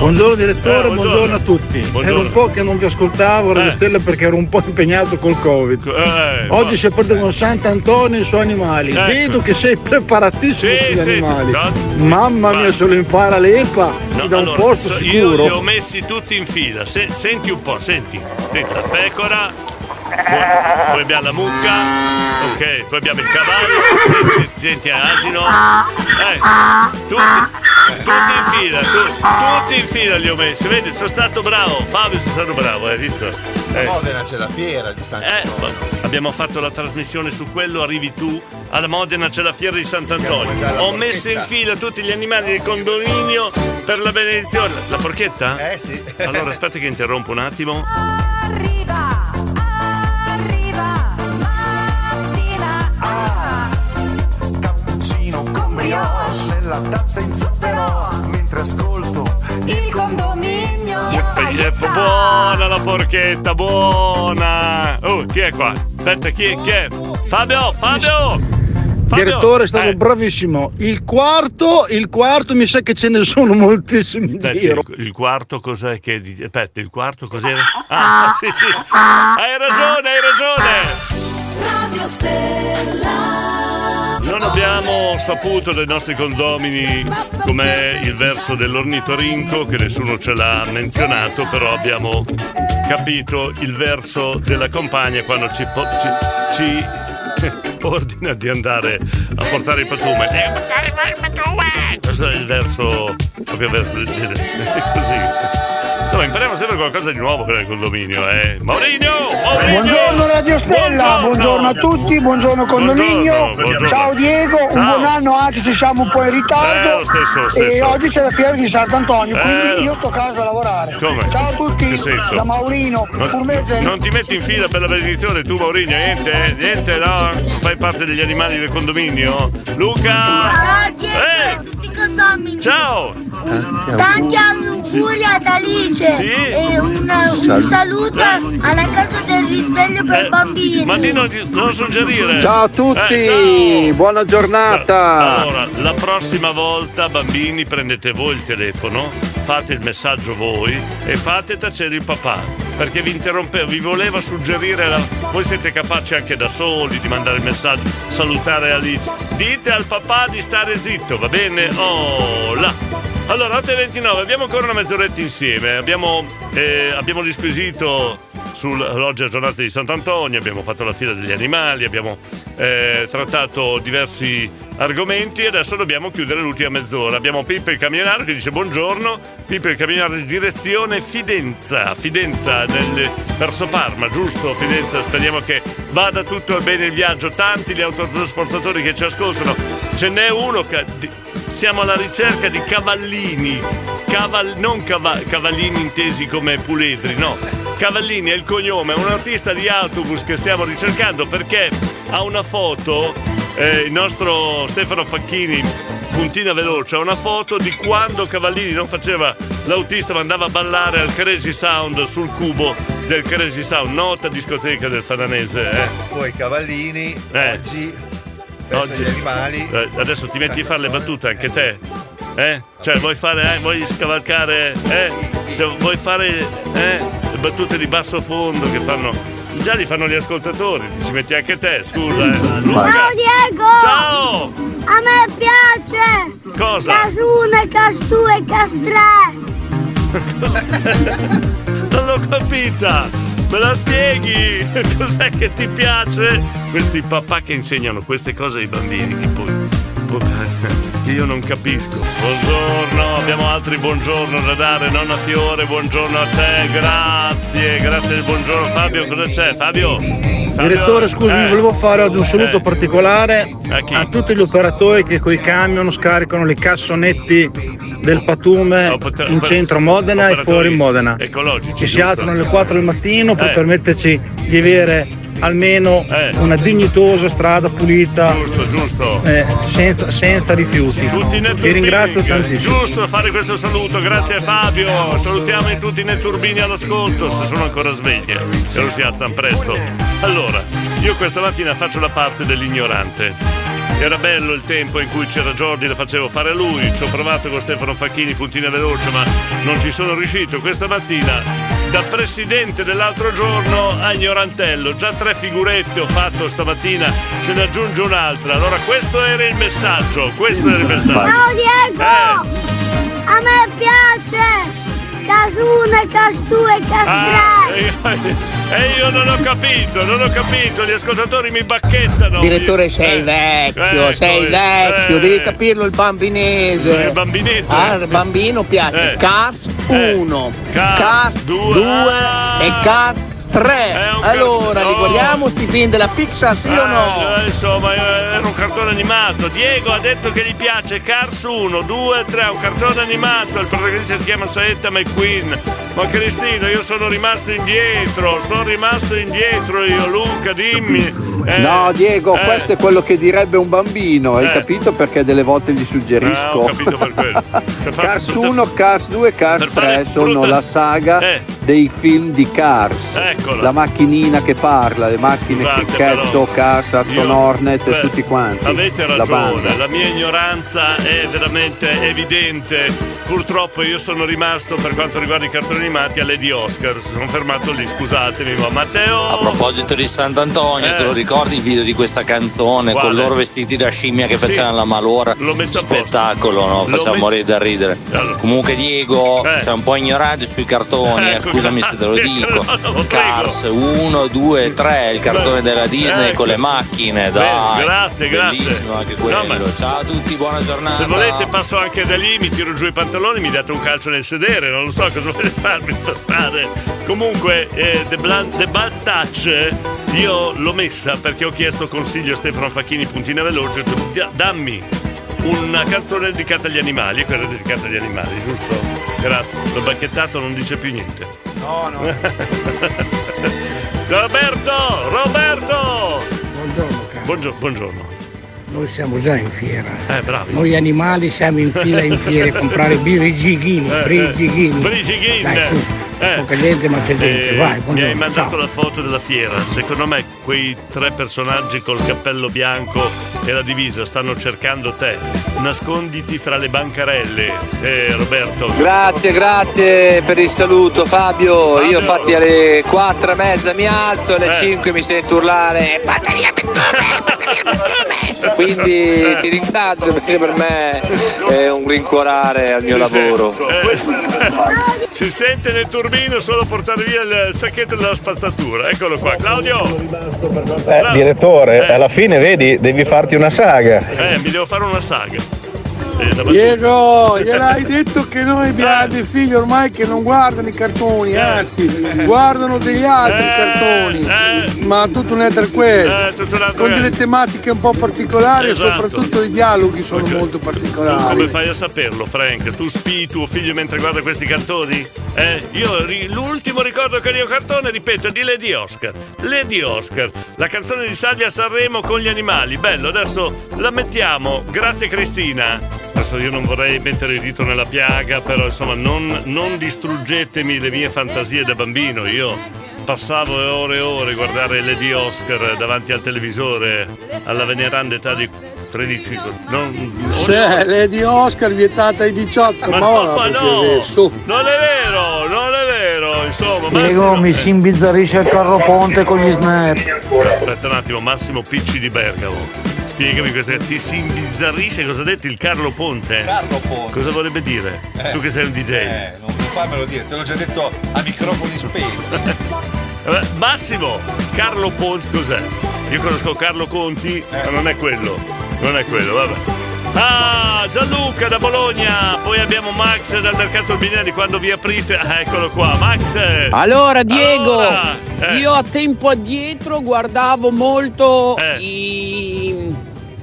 Buongiorno direttore, buongiorno a tutti. Buongiorno. Era un po' che non vi ascoltavo Radio Stella perché ero un po' impegnato col Covid. Oggi si perdono Sant'Antonio e i suoi animali. Ecco. Vedo che sei preparatissimo sugli animali. Mamma mia, se lo impara l'EPA da un posto sicuro. Io li ho messi tutti in fila. Senti un po', senti la pecora. Poi abbiamo la mucca, ok, poi abbiamo il cavallo, senti l'asino, tutti in fila li ho messi, vedi, sono stato bravo, Fabio, hai visto? A Modena c'è la fiera di Sant'Antonio. Abbiamo fatto la trasmissione su quello, arrivi tu, alla Modena c'è la fiera di Sant'Antonio, ho messo in fila tutti gli animali del condominio per la benedizione. La porchetta? Sì. Allora aspetta che interrompo un attimo. Nella tazza in zucchero mentre ascolto il condominio. Buona la porchetta, buona. Chi è qua? Aspetta, chi è? Fabio. Direttore, è stato bravissimo. Il quarto mi sa che ce ne sono moltissimi in giro. Il quarto cos'è che dice? Aspetta, il quarto cos'era? Sì. Hai ragione. Radio Stella. Non abbiamo saputo dai nostri condomini com'è il verso dell'ornitorinco, che nessuno ce l'ha menzionato, però abbiamo capito il verso della compagna quando ci ordina di andare a portare il patume. Questo è il verso, proprio verso del genere, così. Insomma, impariamo sempre qualcosa di nuovo per il condominio, Maurinho! Buongiorno Radio Stella, buongiorno a tutti, buongiorno condominio, buongiorno. Ciao Diego, ciao. Un buon anno anche se siamo un po' in ritardo. Lo stesso. E oggi c'è la fiera di Sant'Antonio, quindi io sto a casa a lavorare. Come? Ciao a tutti, da Maurinho, Furmese. Non ti metti in fila per la benedizione tu, Maurinho, niente, no? Non fai parte degli animali del condominio? Luca! Ciao! Tanti auguri ad Alice e un saluto alla casa del risveglio per bambini. Ma di non suggerire. Ciao a tutti, ciao. Buona giornata. Allora, la prossima volta, bambini, prendete voi il telefono, fate il messaggio voi e fate tacere il papà, perché vi interrompevo, vi voleva suggerire voi siete capaci anche da soli di mandare il messaggio, salutare Alice. Dite al papà di stare zitto, va bene? Allora, 8:29, abbiamo ancora una mezz'oretta insieme, abbiamo disquisito sull'oggi è giornata di Sant'Antonio, abbiamo fatto la fila degli animali, abbiamo trattato diversi argomenti e adesso dobbiamo chiudere l'ultima mezz'ora. Abbiamo Pippo il camionaro che dice buongiorno. Pippo il camionaro di direzione Fidenza verso Parma, giusto? Fidenza, speriamo che vada tutto bene il viaggio. Tanti gli autotrasportatori che ci ascoltano, ce n'è uno che siamo alla ricerca di cavallini, non cavallini intesi come puledri, no, Cavallini è il cognome, è un autista di autobus che stiamo ricercando perché ha una foto, il nostro Stefano Facchini, puntina veloce, ha una foto di quando Cavallini non faceva l'autista ma andava a ballare al Crazy Sound, sul cubo del Crazy Sound, nota discoteca del Fananese. Poi Cavallini, oggi gli animali. Adesso ti metti a fare le battute anche te? Cioè vuoi scavalcare le battute di basso fondo che fanno. Già li fanno gli ascoltatori, ci metti anche te, scusa. Luca. Ciao Diego! Ciao! A me piace! Cosa? Cas1, Cas2 e Cas3! Non l'ho capita! Me la spieghi? Cos'è che ti piace? Questi papà che insegnano queste cose ai bambini che poi io non capisco. Buongiorno, abbiamo altri buongiorno da dare. Nonna Fiore, buongiorno a te, grazie del buongiorno. Fabio, cosa c'è? Fabio? Direttore, scusami, volevo fare oggi un saluto particolare a tutti gli operatori che coi camion scaricano le cassonetti del patume in centro Modena e fuori Modena. Ecologici. Ci si alzano alle 4 del mattino per permetterci di avere almeno una dignitosa strada pulita, giusto, senza rifiuti. Ti ringrazio tantissimo. Giusto fare questo saluto, grazie Fabio. Salutiamo i tutti i netturbini all'ascolto, se sono ancora svegli, se non si alzano presto. Allora, io questa mattina faccio la parte dell'ignorante. Era bello il tempo in cui c'era Jordi, la facevo fare a lui, ci ho provato con Stefano Facchini, puntina veloce, ma non ci sono riuscito. Questa mattina, da presidente dell'altro giorno a ignorantello, già 3 figurette ho fatto stamattina, se ne aggiunge un'altra. Allora questo era il messaggio. Ciao Diego, a me piace Cas1, Cas2 e Cas3. E io non ho capito, gli ascoltatori mi bacchettano. Direttore, sei vecchio, devi capirlo il bambinese. Al bambino piace Cas1, Cas2 e Cas3. Allora, riguardiamo sti film della Pixar, sì o no? Insomma, era un cartone animato. Diego ha detto che gli piace Cars 1, 2, 3, un cartone animato. Il protagonista si chiama Saetta McQueen. Ma Cristino, io sono rimasto indietro io, Luca, dimmi. No Diego, questo è quello che direbbe un bambino, hai capito, perché delle volte gli suggerisco. Ho capito per quello. Cars 1, Cars 2, Cars 3 sono la saga dei film di Cars. Eccola. La macchinina che parla, le macchine, Cricchetto, Cars, Arson Hornet e tutti quanti. Avete ragione, la mia ignoranza è veramente evidente. Purtroppo io sono rimasto, per quanto riguarda i cartoni animati, alle di Oscar. Sono fermato lì, scusatemi, ma Matteo. A proposito di Sant'Antonio, te lo ricordi il video di questa canzone? Quale? Con loro vestiti da scimmia che facevano la malora. Spettacolo, no? Faceva morire da ridere. Allora. Comunque Diego, sei un po' ignorato sui cartoni, scusami se te lo dico. Cars 1, 2, 3, il cartone della Disney con le macchine. Dai. Grazie. Bellissimo anche quello. Ciao a tutti, buona giornata. Se volete passo anche da lì, mi tiro giù i pantaloni, mi date un calcio nel sedere, non lo so cosa volete farmi passare. Comunque The Bad Touch io l'ho messa perché ho chiesto consiglio a Stefano Facchini, puntina veloce, dammi una canzone dedicata agli animali, quella è dedicata agli animali, giusto? Grazie, l'ho bacchettato, non dice più niente. No. Roberto! Buongiorno. Noi siamo già in fiera. Bravi. Noi animali siamo in fila in fiera a comprare brigighini. Dai, sì. Poca gente ma c'è gente. Vai, mi hai mandato la foto della fiera. Secondo me quei 3 personaggi col cappello bianco e la divisa stanno cercando te. Nasconditi fra le bancarelle, Roberto. Grazie per il saluto, Fabio. Io infatti alle 4:30 mi alzo, alle 5 mi sento urlare. Porta via per me. quindi ti ringrazio perché per me è un rincuorare al mio lavoro. Si sente nel turbino solo portare via il sacchetto della spazzatura. Eccolo qua, Claudio. Direttore, alla fine vedi, devi farti una saga. Mi devo fare una saga. Diego, gliel'hai detto che noi abbiamo dei figli ormai che non guardano i cartoni, anzi guardano degli altri cartoni, ma tutto un altro con delle tematiche un po' particolari, esatto. E soprattutto i dialoghi sono molto particolari. Tu come fai a saperlo, Frank? Tu spii tuo figlio mentre guarda questi cartoni? Io l'ultimo ricordo che ho di cartone, ripeto, è di Lady Oscar. Lady Oscar, la canzone di Salvia Sanremo con gli animali, bello, adesso la mettiamo, grazie Cristina. Adesso io non vorrei mettere il dito nella piaga, però insomma non distruggetemi le mie fantasie da bambino. Io passavo ore e ore a guardare Lady Oscar davanti al televisore alla veneranda età di 13. Lady Oscar vietata ai 18. Ma no, non è vero, insomma. Diego, mi si imbizzarisce il carro ponte con gli snap. Aspetta un attimo, Massimo Picci di Bergamo. Spiegami questa, ti si imbizzarrisce, cosa ha detto il Carlo Ponte? Carlo Ponte. Cosa vorrebbe dire? Tu che sei un DJ. Non fammelo dire, te l'ho già detto a microfoni spenti. Massimo, Carlo Ponte cos'è? Io conosco Carlo Conti, ma non è quello. Non è quello, vabbè. Ah, Gianluca da Bologna. Poi abbiamo Max dal mercato Urbinelli, quando vi aprite. Eccolo qua, Max. Allora Diego, io a tempo addietro guardavo molto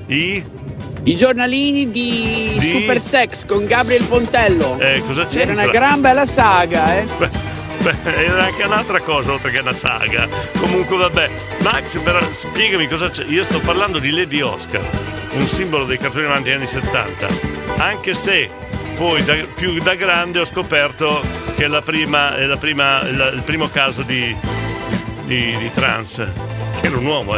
i giornalini di Super Sex con Gabriel Pontello. Cosa c'era? Era una gran bella saga, era anche un'altra cosa oltre che una saga. Comunque vabbè. Max, spiegami cosa c'è. Io sto parlando di Lady Oscar, un simbolo dei cartoni animati degli anni 70. Anche se poi più da grande ho scoperto che il primo caso di trans, che era un uomo.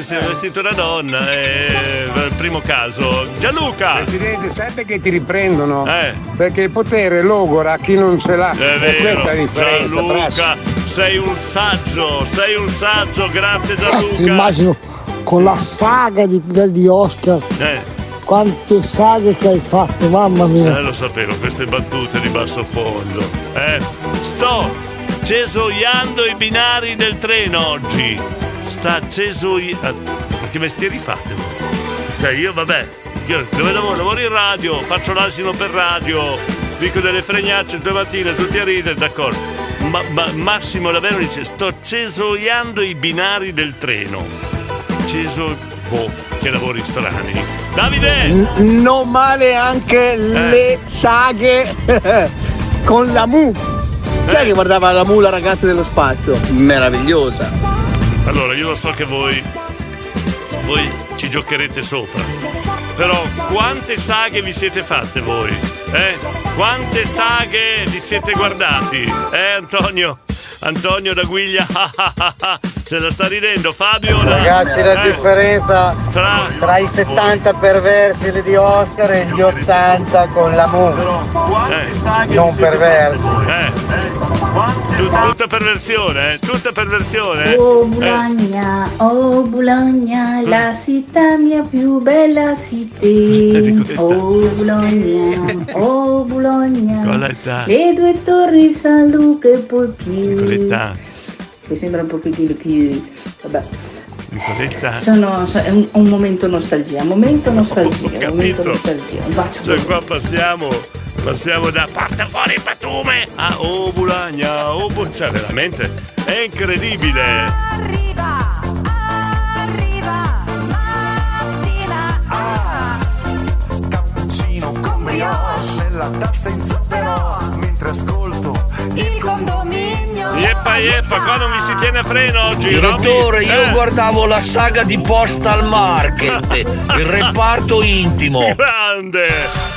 Si è vestito da donna, il primo caso. Gianluca! Presidente, sempre che ti riprendono, perché il potere logora chi non ce l'ha. È vero, Gianluca, sei un saggio, grazie Gianluca. Immagino con la saga di Oscar. Quante saghe che hai fatto, mamma mia. Lo sapevo, queste battute di basso fondo. Sto cesoiando i binari del treno oggi. Ma che mestieri fate voi? Cioè io dove lavoro in radio, faccio l'asino per radio, dico delle fregnacce 2 mattine, tutti a ridere, d'accordo. Ma Massimo Lavero dice sto cesoiando i binari del treno. Che lavori strani. Davide! Non male anche le saghe con la Mu. Sai che guardava la Mu, la ragazza dello spazio? Meravigliosa. Allora, io lo so che voi ci giocherete sopra, però quante saghe vi siete fatte voi? Quante saghe vi siete guardati? Antonio? Antonio da Guiglia, se la sta ridendo. Fabio da... Ragazzi, la differenza tra i 70 perversi di Oscar e gli 80 con la Mu. Non perversi. Tutta perversione, tutta perversione. Oh Bologna, la città mia più bella città. Oh Bologna, le 2 torri San Luca e poi più. Mi sembra un pochettino più. Vabbè. È un momento nostalgia. Un bacio. Cioè, qua passiamo da porta fuori il patume a Oh Bologna, cioè veramente è incredibile. Arriva mattina. Cappuccino con brioche nella tazza in zucchero mentre ascolto il condominio. Yeppa, qua non mi si tiene a freno oggi. Direttore, io guardavo la saga di Postal Market, il reparto intimo. Grande.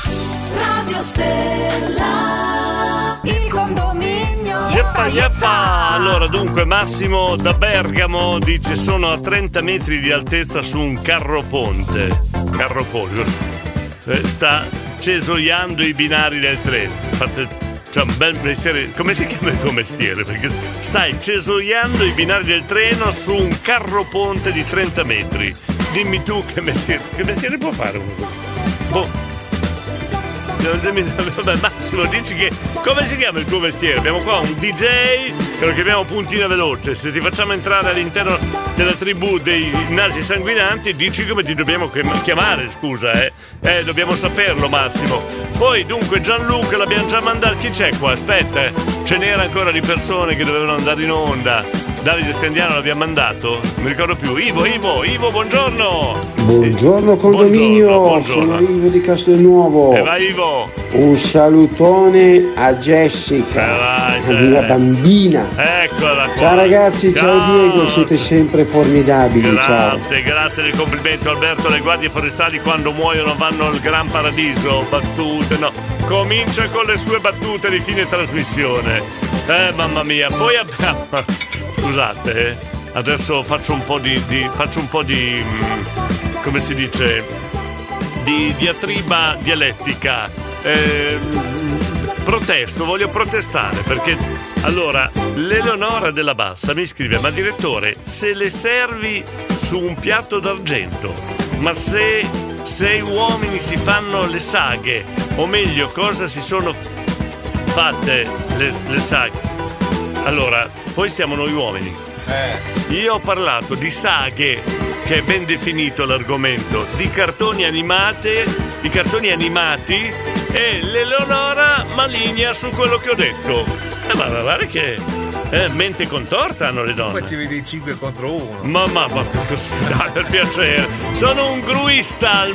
Radio Stella, il condominio. Yeppa. Allora dunque Massimo da Bergamo dice sono a 30 metri di altezza su un carro ponte. Sta cesoiando i binari del treno. Fate C'è un bel mestiere. Come si chiama il tuo mestiere? Perché stai cesoiando i binari del treno su un carro ponte di 30 metri. Dimmi tu che mestiere può fare uno così? Boh. Massimo, dici che come si chiama il tuo mestiere? Abbiamo qua un DJ che lo chiamiamo Puntina Veloce. Se ti facciamo entrare all'interno della tribù dei nasi sanguinanti, dici come ti dobbiamo chiamare, scusa, dobbiamo saperlo, Massimo. Poi dunque Gianluca l'abbiamo già mandato. Chi c'è qua? Aspetta, ce n'era ancora di persone che dovevano andare in onda. Davide Scandiano l'abbiamo mandato? Non mi ricordo più. Ivo, buongiorno! Buongiorno condominio, buongiorno. Sono Ivo di Castelnuovo. E vai Ivo! Un salutone a Jessica, la bambina. Eccola qua. Ciao ragazzi, ciao Diego, siete sempre formidabili. Grazie, ciao. Grazie del complimento Alberto. Le guardie forestali quando muoiono vanno al gran paradiso. Battute, no. Comincia con le sue battute di fine trasmissione. Mamma mia, poi abbiamo... Scusate, adesso faccio un po' di come si dice, di diatriba dialettica. Protesto, voglio protestare perché, allora, l'Eleonora della Bassa mi scrive: ma direttore, se le servi su un piatto d'argento, ma se sei uomini si fanno le saghe, o meglio, cosa si sono fatte le saghe? Allora, poi siamo noi uomini. Io ho parlato di saghe, che è ben definito l'argomento, di cartoni animate, di cartoni animati, e l'Eleonora maligna su quello che ho detto. Ma guarda che mente contorta hanno le donne. Facevi dei 5 contro 1. Ma dai, per piacere. Sono un gruista,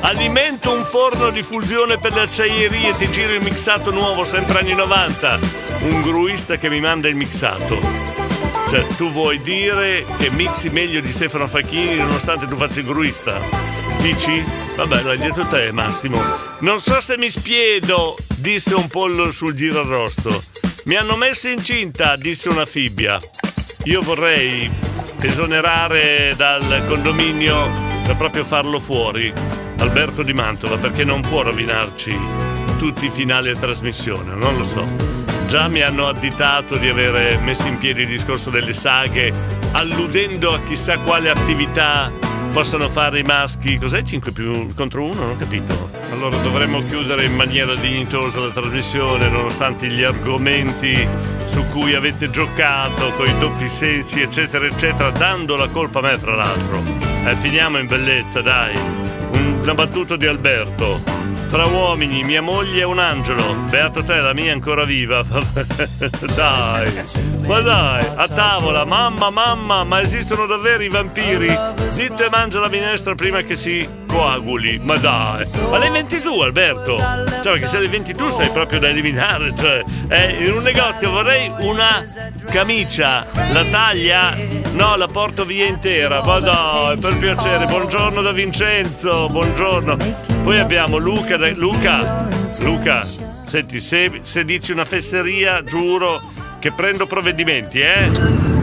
alimento un forno di fusione per le acciaierie, ti giro il mixato nuovo, sempre anni 90. Un gruista che mi manda il mixato. Cioè, tu vuoi dire che mixi meglio di Stefano Facchini nonostante tu faccia il gruista? Dici? Vabbè, l'hai detto te, Massimo. Non so se mi spiedo, disse un pollo sul girarrosto. Mi hanno messo incinta, disse una fibbia. Io vorrei esonerare dal condominio per proprio farlo fuori Alberto di Mantova, perché non può rovinarci tutti i finali a trasmissione, non lo so. Già mi hanno additato di avere messo in piedi il discorso delle saghe, alludendo a chissà quale attività possano fare i maschi. Cos'è 5 più contro 1? Non ho capito. Allora dovremmo chiudere in maniera dignitosa la trasmissione, nonostante gli argomenti su cui avete giocato, coi doppi sensi, eccetera, eccetera, dando la colpa a me, fra l'altro. Finiamo in bellezza, dai. Una battuta di Alberto. Tra uomini, mia moglie è un angelo. Beato te, la mia è ancora viva. Dai, ma dai, a tavola, mamma, ma esistono davvero i vampiri? Zitto e mangia la minestra prima che si coaguli. Ma dai, ma le inventi tu, Alberto? Cioè, perché se le inventi tu sei proprio da eliminare. Cioè, in un negozio vorrei una camicia. La taglia? No, la porto via intera. Ma dai, per piacere. Buongiorno da Vincenzo, buongiorno. Poi abbiamo Luca, senti, se dici una fesseria, giuro che prendo provvedimenti,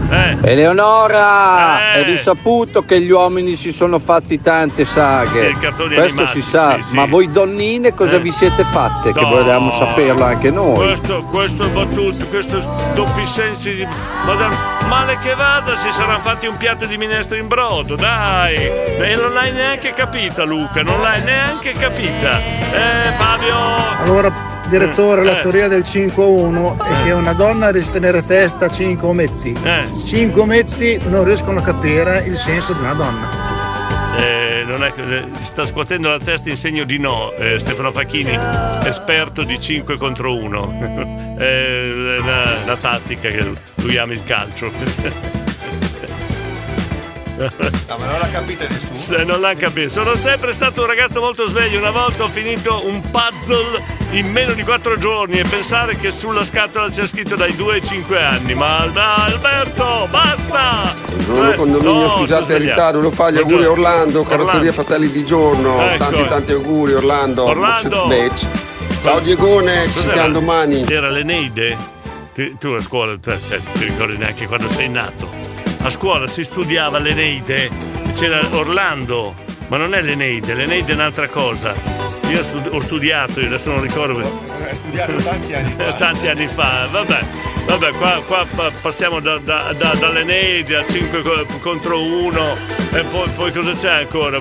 Eleonora, è risaputo che gli uomini si sono fatti tante saghe. Questo animati, si sa, sì. Ma voi donnine cosa vi siete fatte? No, che volevamo saperlo anche noi. Questo è battuto, questo doppi sensi di... Male che vada, si saranno fatti un piatto di minestra in brodo, dai! E non l'hai neanche capita, Luca, non l'hai neanche capita. Fabio! Allora, direttore, la teoria del 5-1 è che una donna riesce a tenere testa a 5 ometti. 5 ometti non riescono a capire il senso di una donna. Non è, sta scuotendo la testa in segno di no, Stefano Facchini, esperto di 5 contro 1. La tattica che lui ama, il calcio. No, ma non l'ha capita nessuno. Se non l'ha capito. Sono sempre stato un ragazzo molto sveglio. Una volta ho finito un puzzle in meno di 4 giorni, e pensare che sulla scatola c'è scritto dai 2 ai 5 anni. Ma dai, Alberto, basta! Buongiorno condominio, scusate il ritardo, lo fa gli auguri a Orlando, Carrozzeria Fratelli di Giorno. Ecco, tanti auguri Orlando. Ciao Diegone, ci sentiamo domani. Era l'Eneide? Tu a scuola ti ricordi neanche quando sei nato. A scuola si studiava l'Eneide, c'era Orlando, ma non è l'Eneide è un'altra cosa. Io ho studiato, adesso non ricordo. studiato tanti anni fa. Vabbè, qua passiamo dall'Eneide a 5 contro 1 e poi cosa c'è ancora?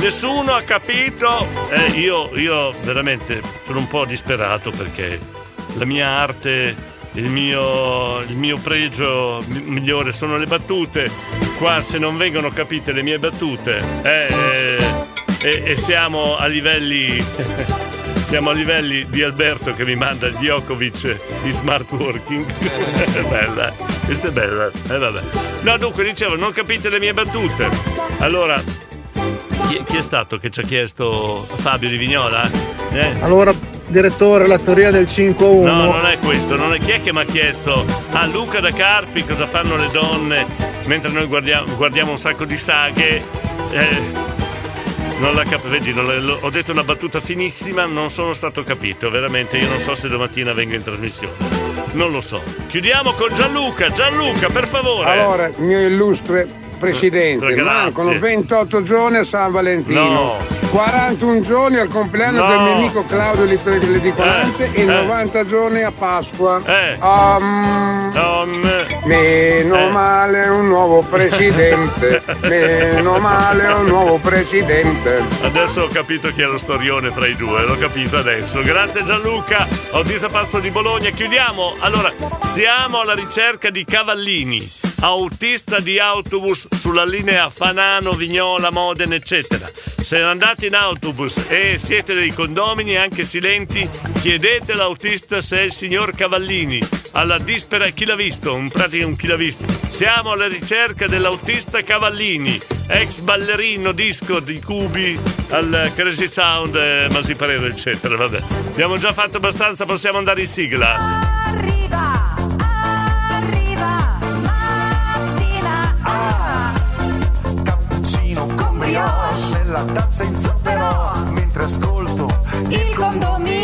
Nessuno ha capito. Io veramente sono un po' disperato perché la mia arte, il mio pregio migliore sono le battute. Qua se non vengono capite le mie battute e siamo a livelli... Siamo a livelli di Alberto che mi manda il Djokovic di smart working. Bella, questa è bella. Vabbè. No, dunque dicevo, non capite le mie battute. Allora, chi è stato che ci ha chiesto? Fabio Di Vignola? Allora, direttore, la teoria del 5-1. No, non è questo, non è. Chi è che mi ha chiesto? Ah, Luca da Carpi, cosa fanno le donne mentre noi guardiamo un sacco di saghe? Non la vedi, ho detto una battuta finissima, non sono stato capito, veramente io non so se domattina vengo in trasmissione, non lo so. Chiudiamo con Gianluca, per favore. Allora, mio illustre presidente, mancano 28 giorni a San Valentino, 41 giorni al compleanno del mio amico Claudio Ledicolante e 90 giorni a Pasqua. Meno male un nuovo presidente. Meno male un nuovo presidente. Adesso ho capito chi è lo storione fra i due, l'ho capito adesso. Grazie Gianluca, autista pazzo di Bologna. Chiudiamo. Allora, siamo alla ricerca di Cavallini, autista di autobus sulla linea Fanano, Vignola, Modena, eccetera. Se andate in autobus e siete dei condomini anche silenti, chiedete all'autista se è il signor Cavallini. Alla dispera chi l'ha visto, in pratica un chi l'ha visto. Siamo alla ricerca dell'autista Cavallini, ex ballerino disco di Cubi al Crazy Sound, Masi Parero, eccetera. Vabbè, abbiamo già fatto abbastanza, possiamo andare in sigla. Arriva mattina. Cappuccino con brioche nella tazza in zucchero mentre ascolto il condominio.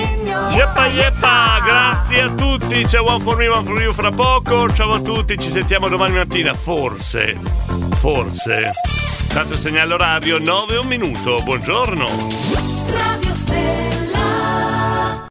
Yeppa, grazie a tutti. C'è One for Me, One for You fra poco. Ciao a tutti, ci sentiamo domani mattina. Forse. Tanto segnale orario 9:01. Buongiorno.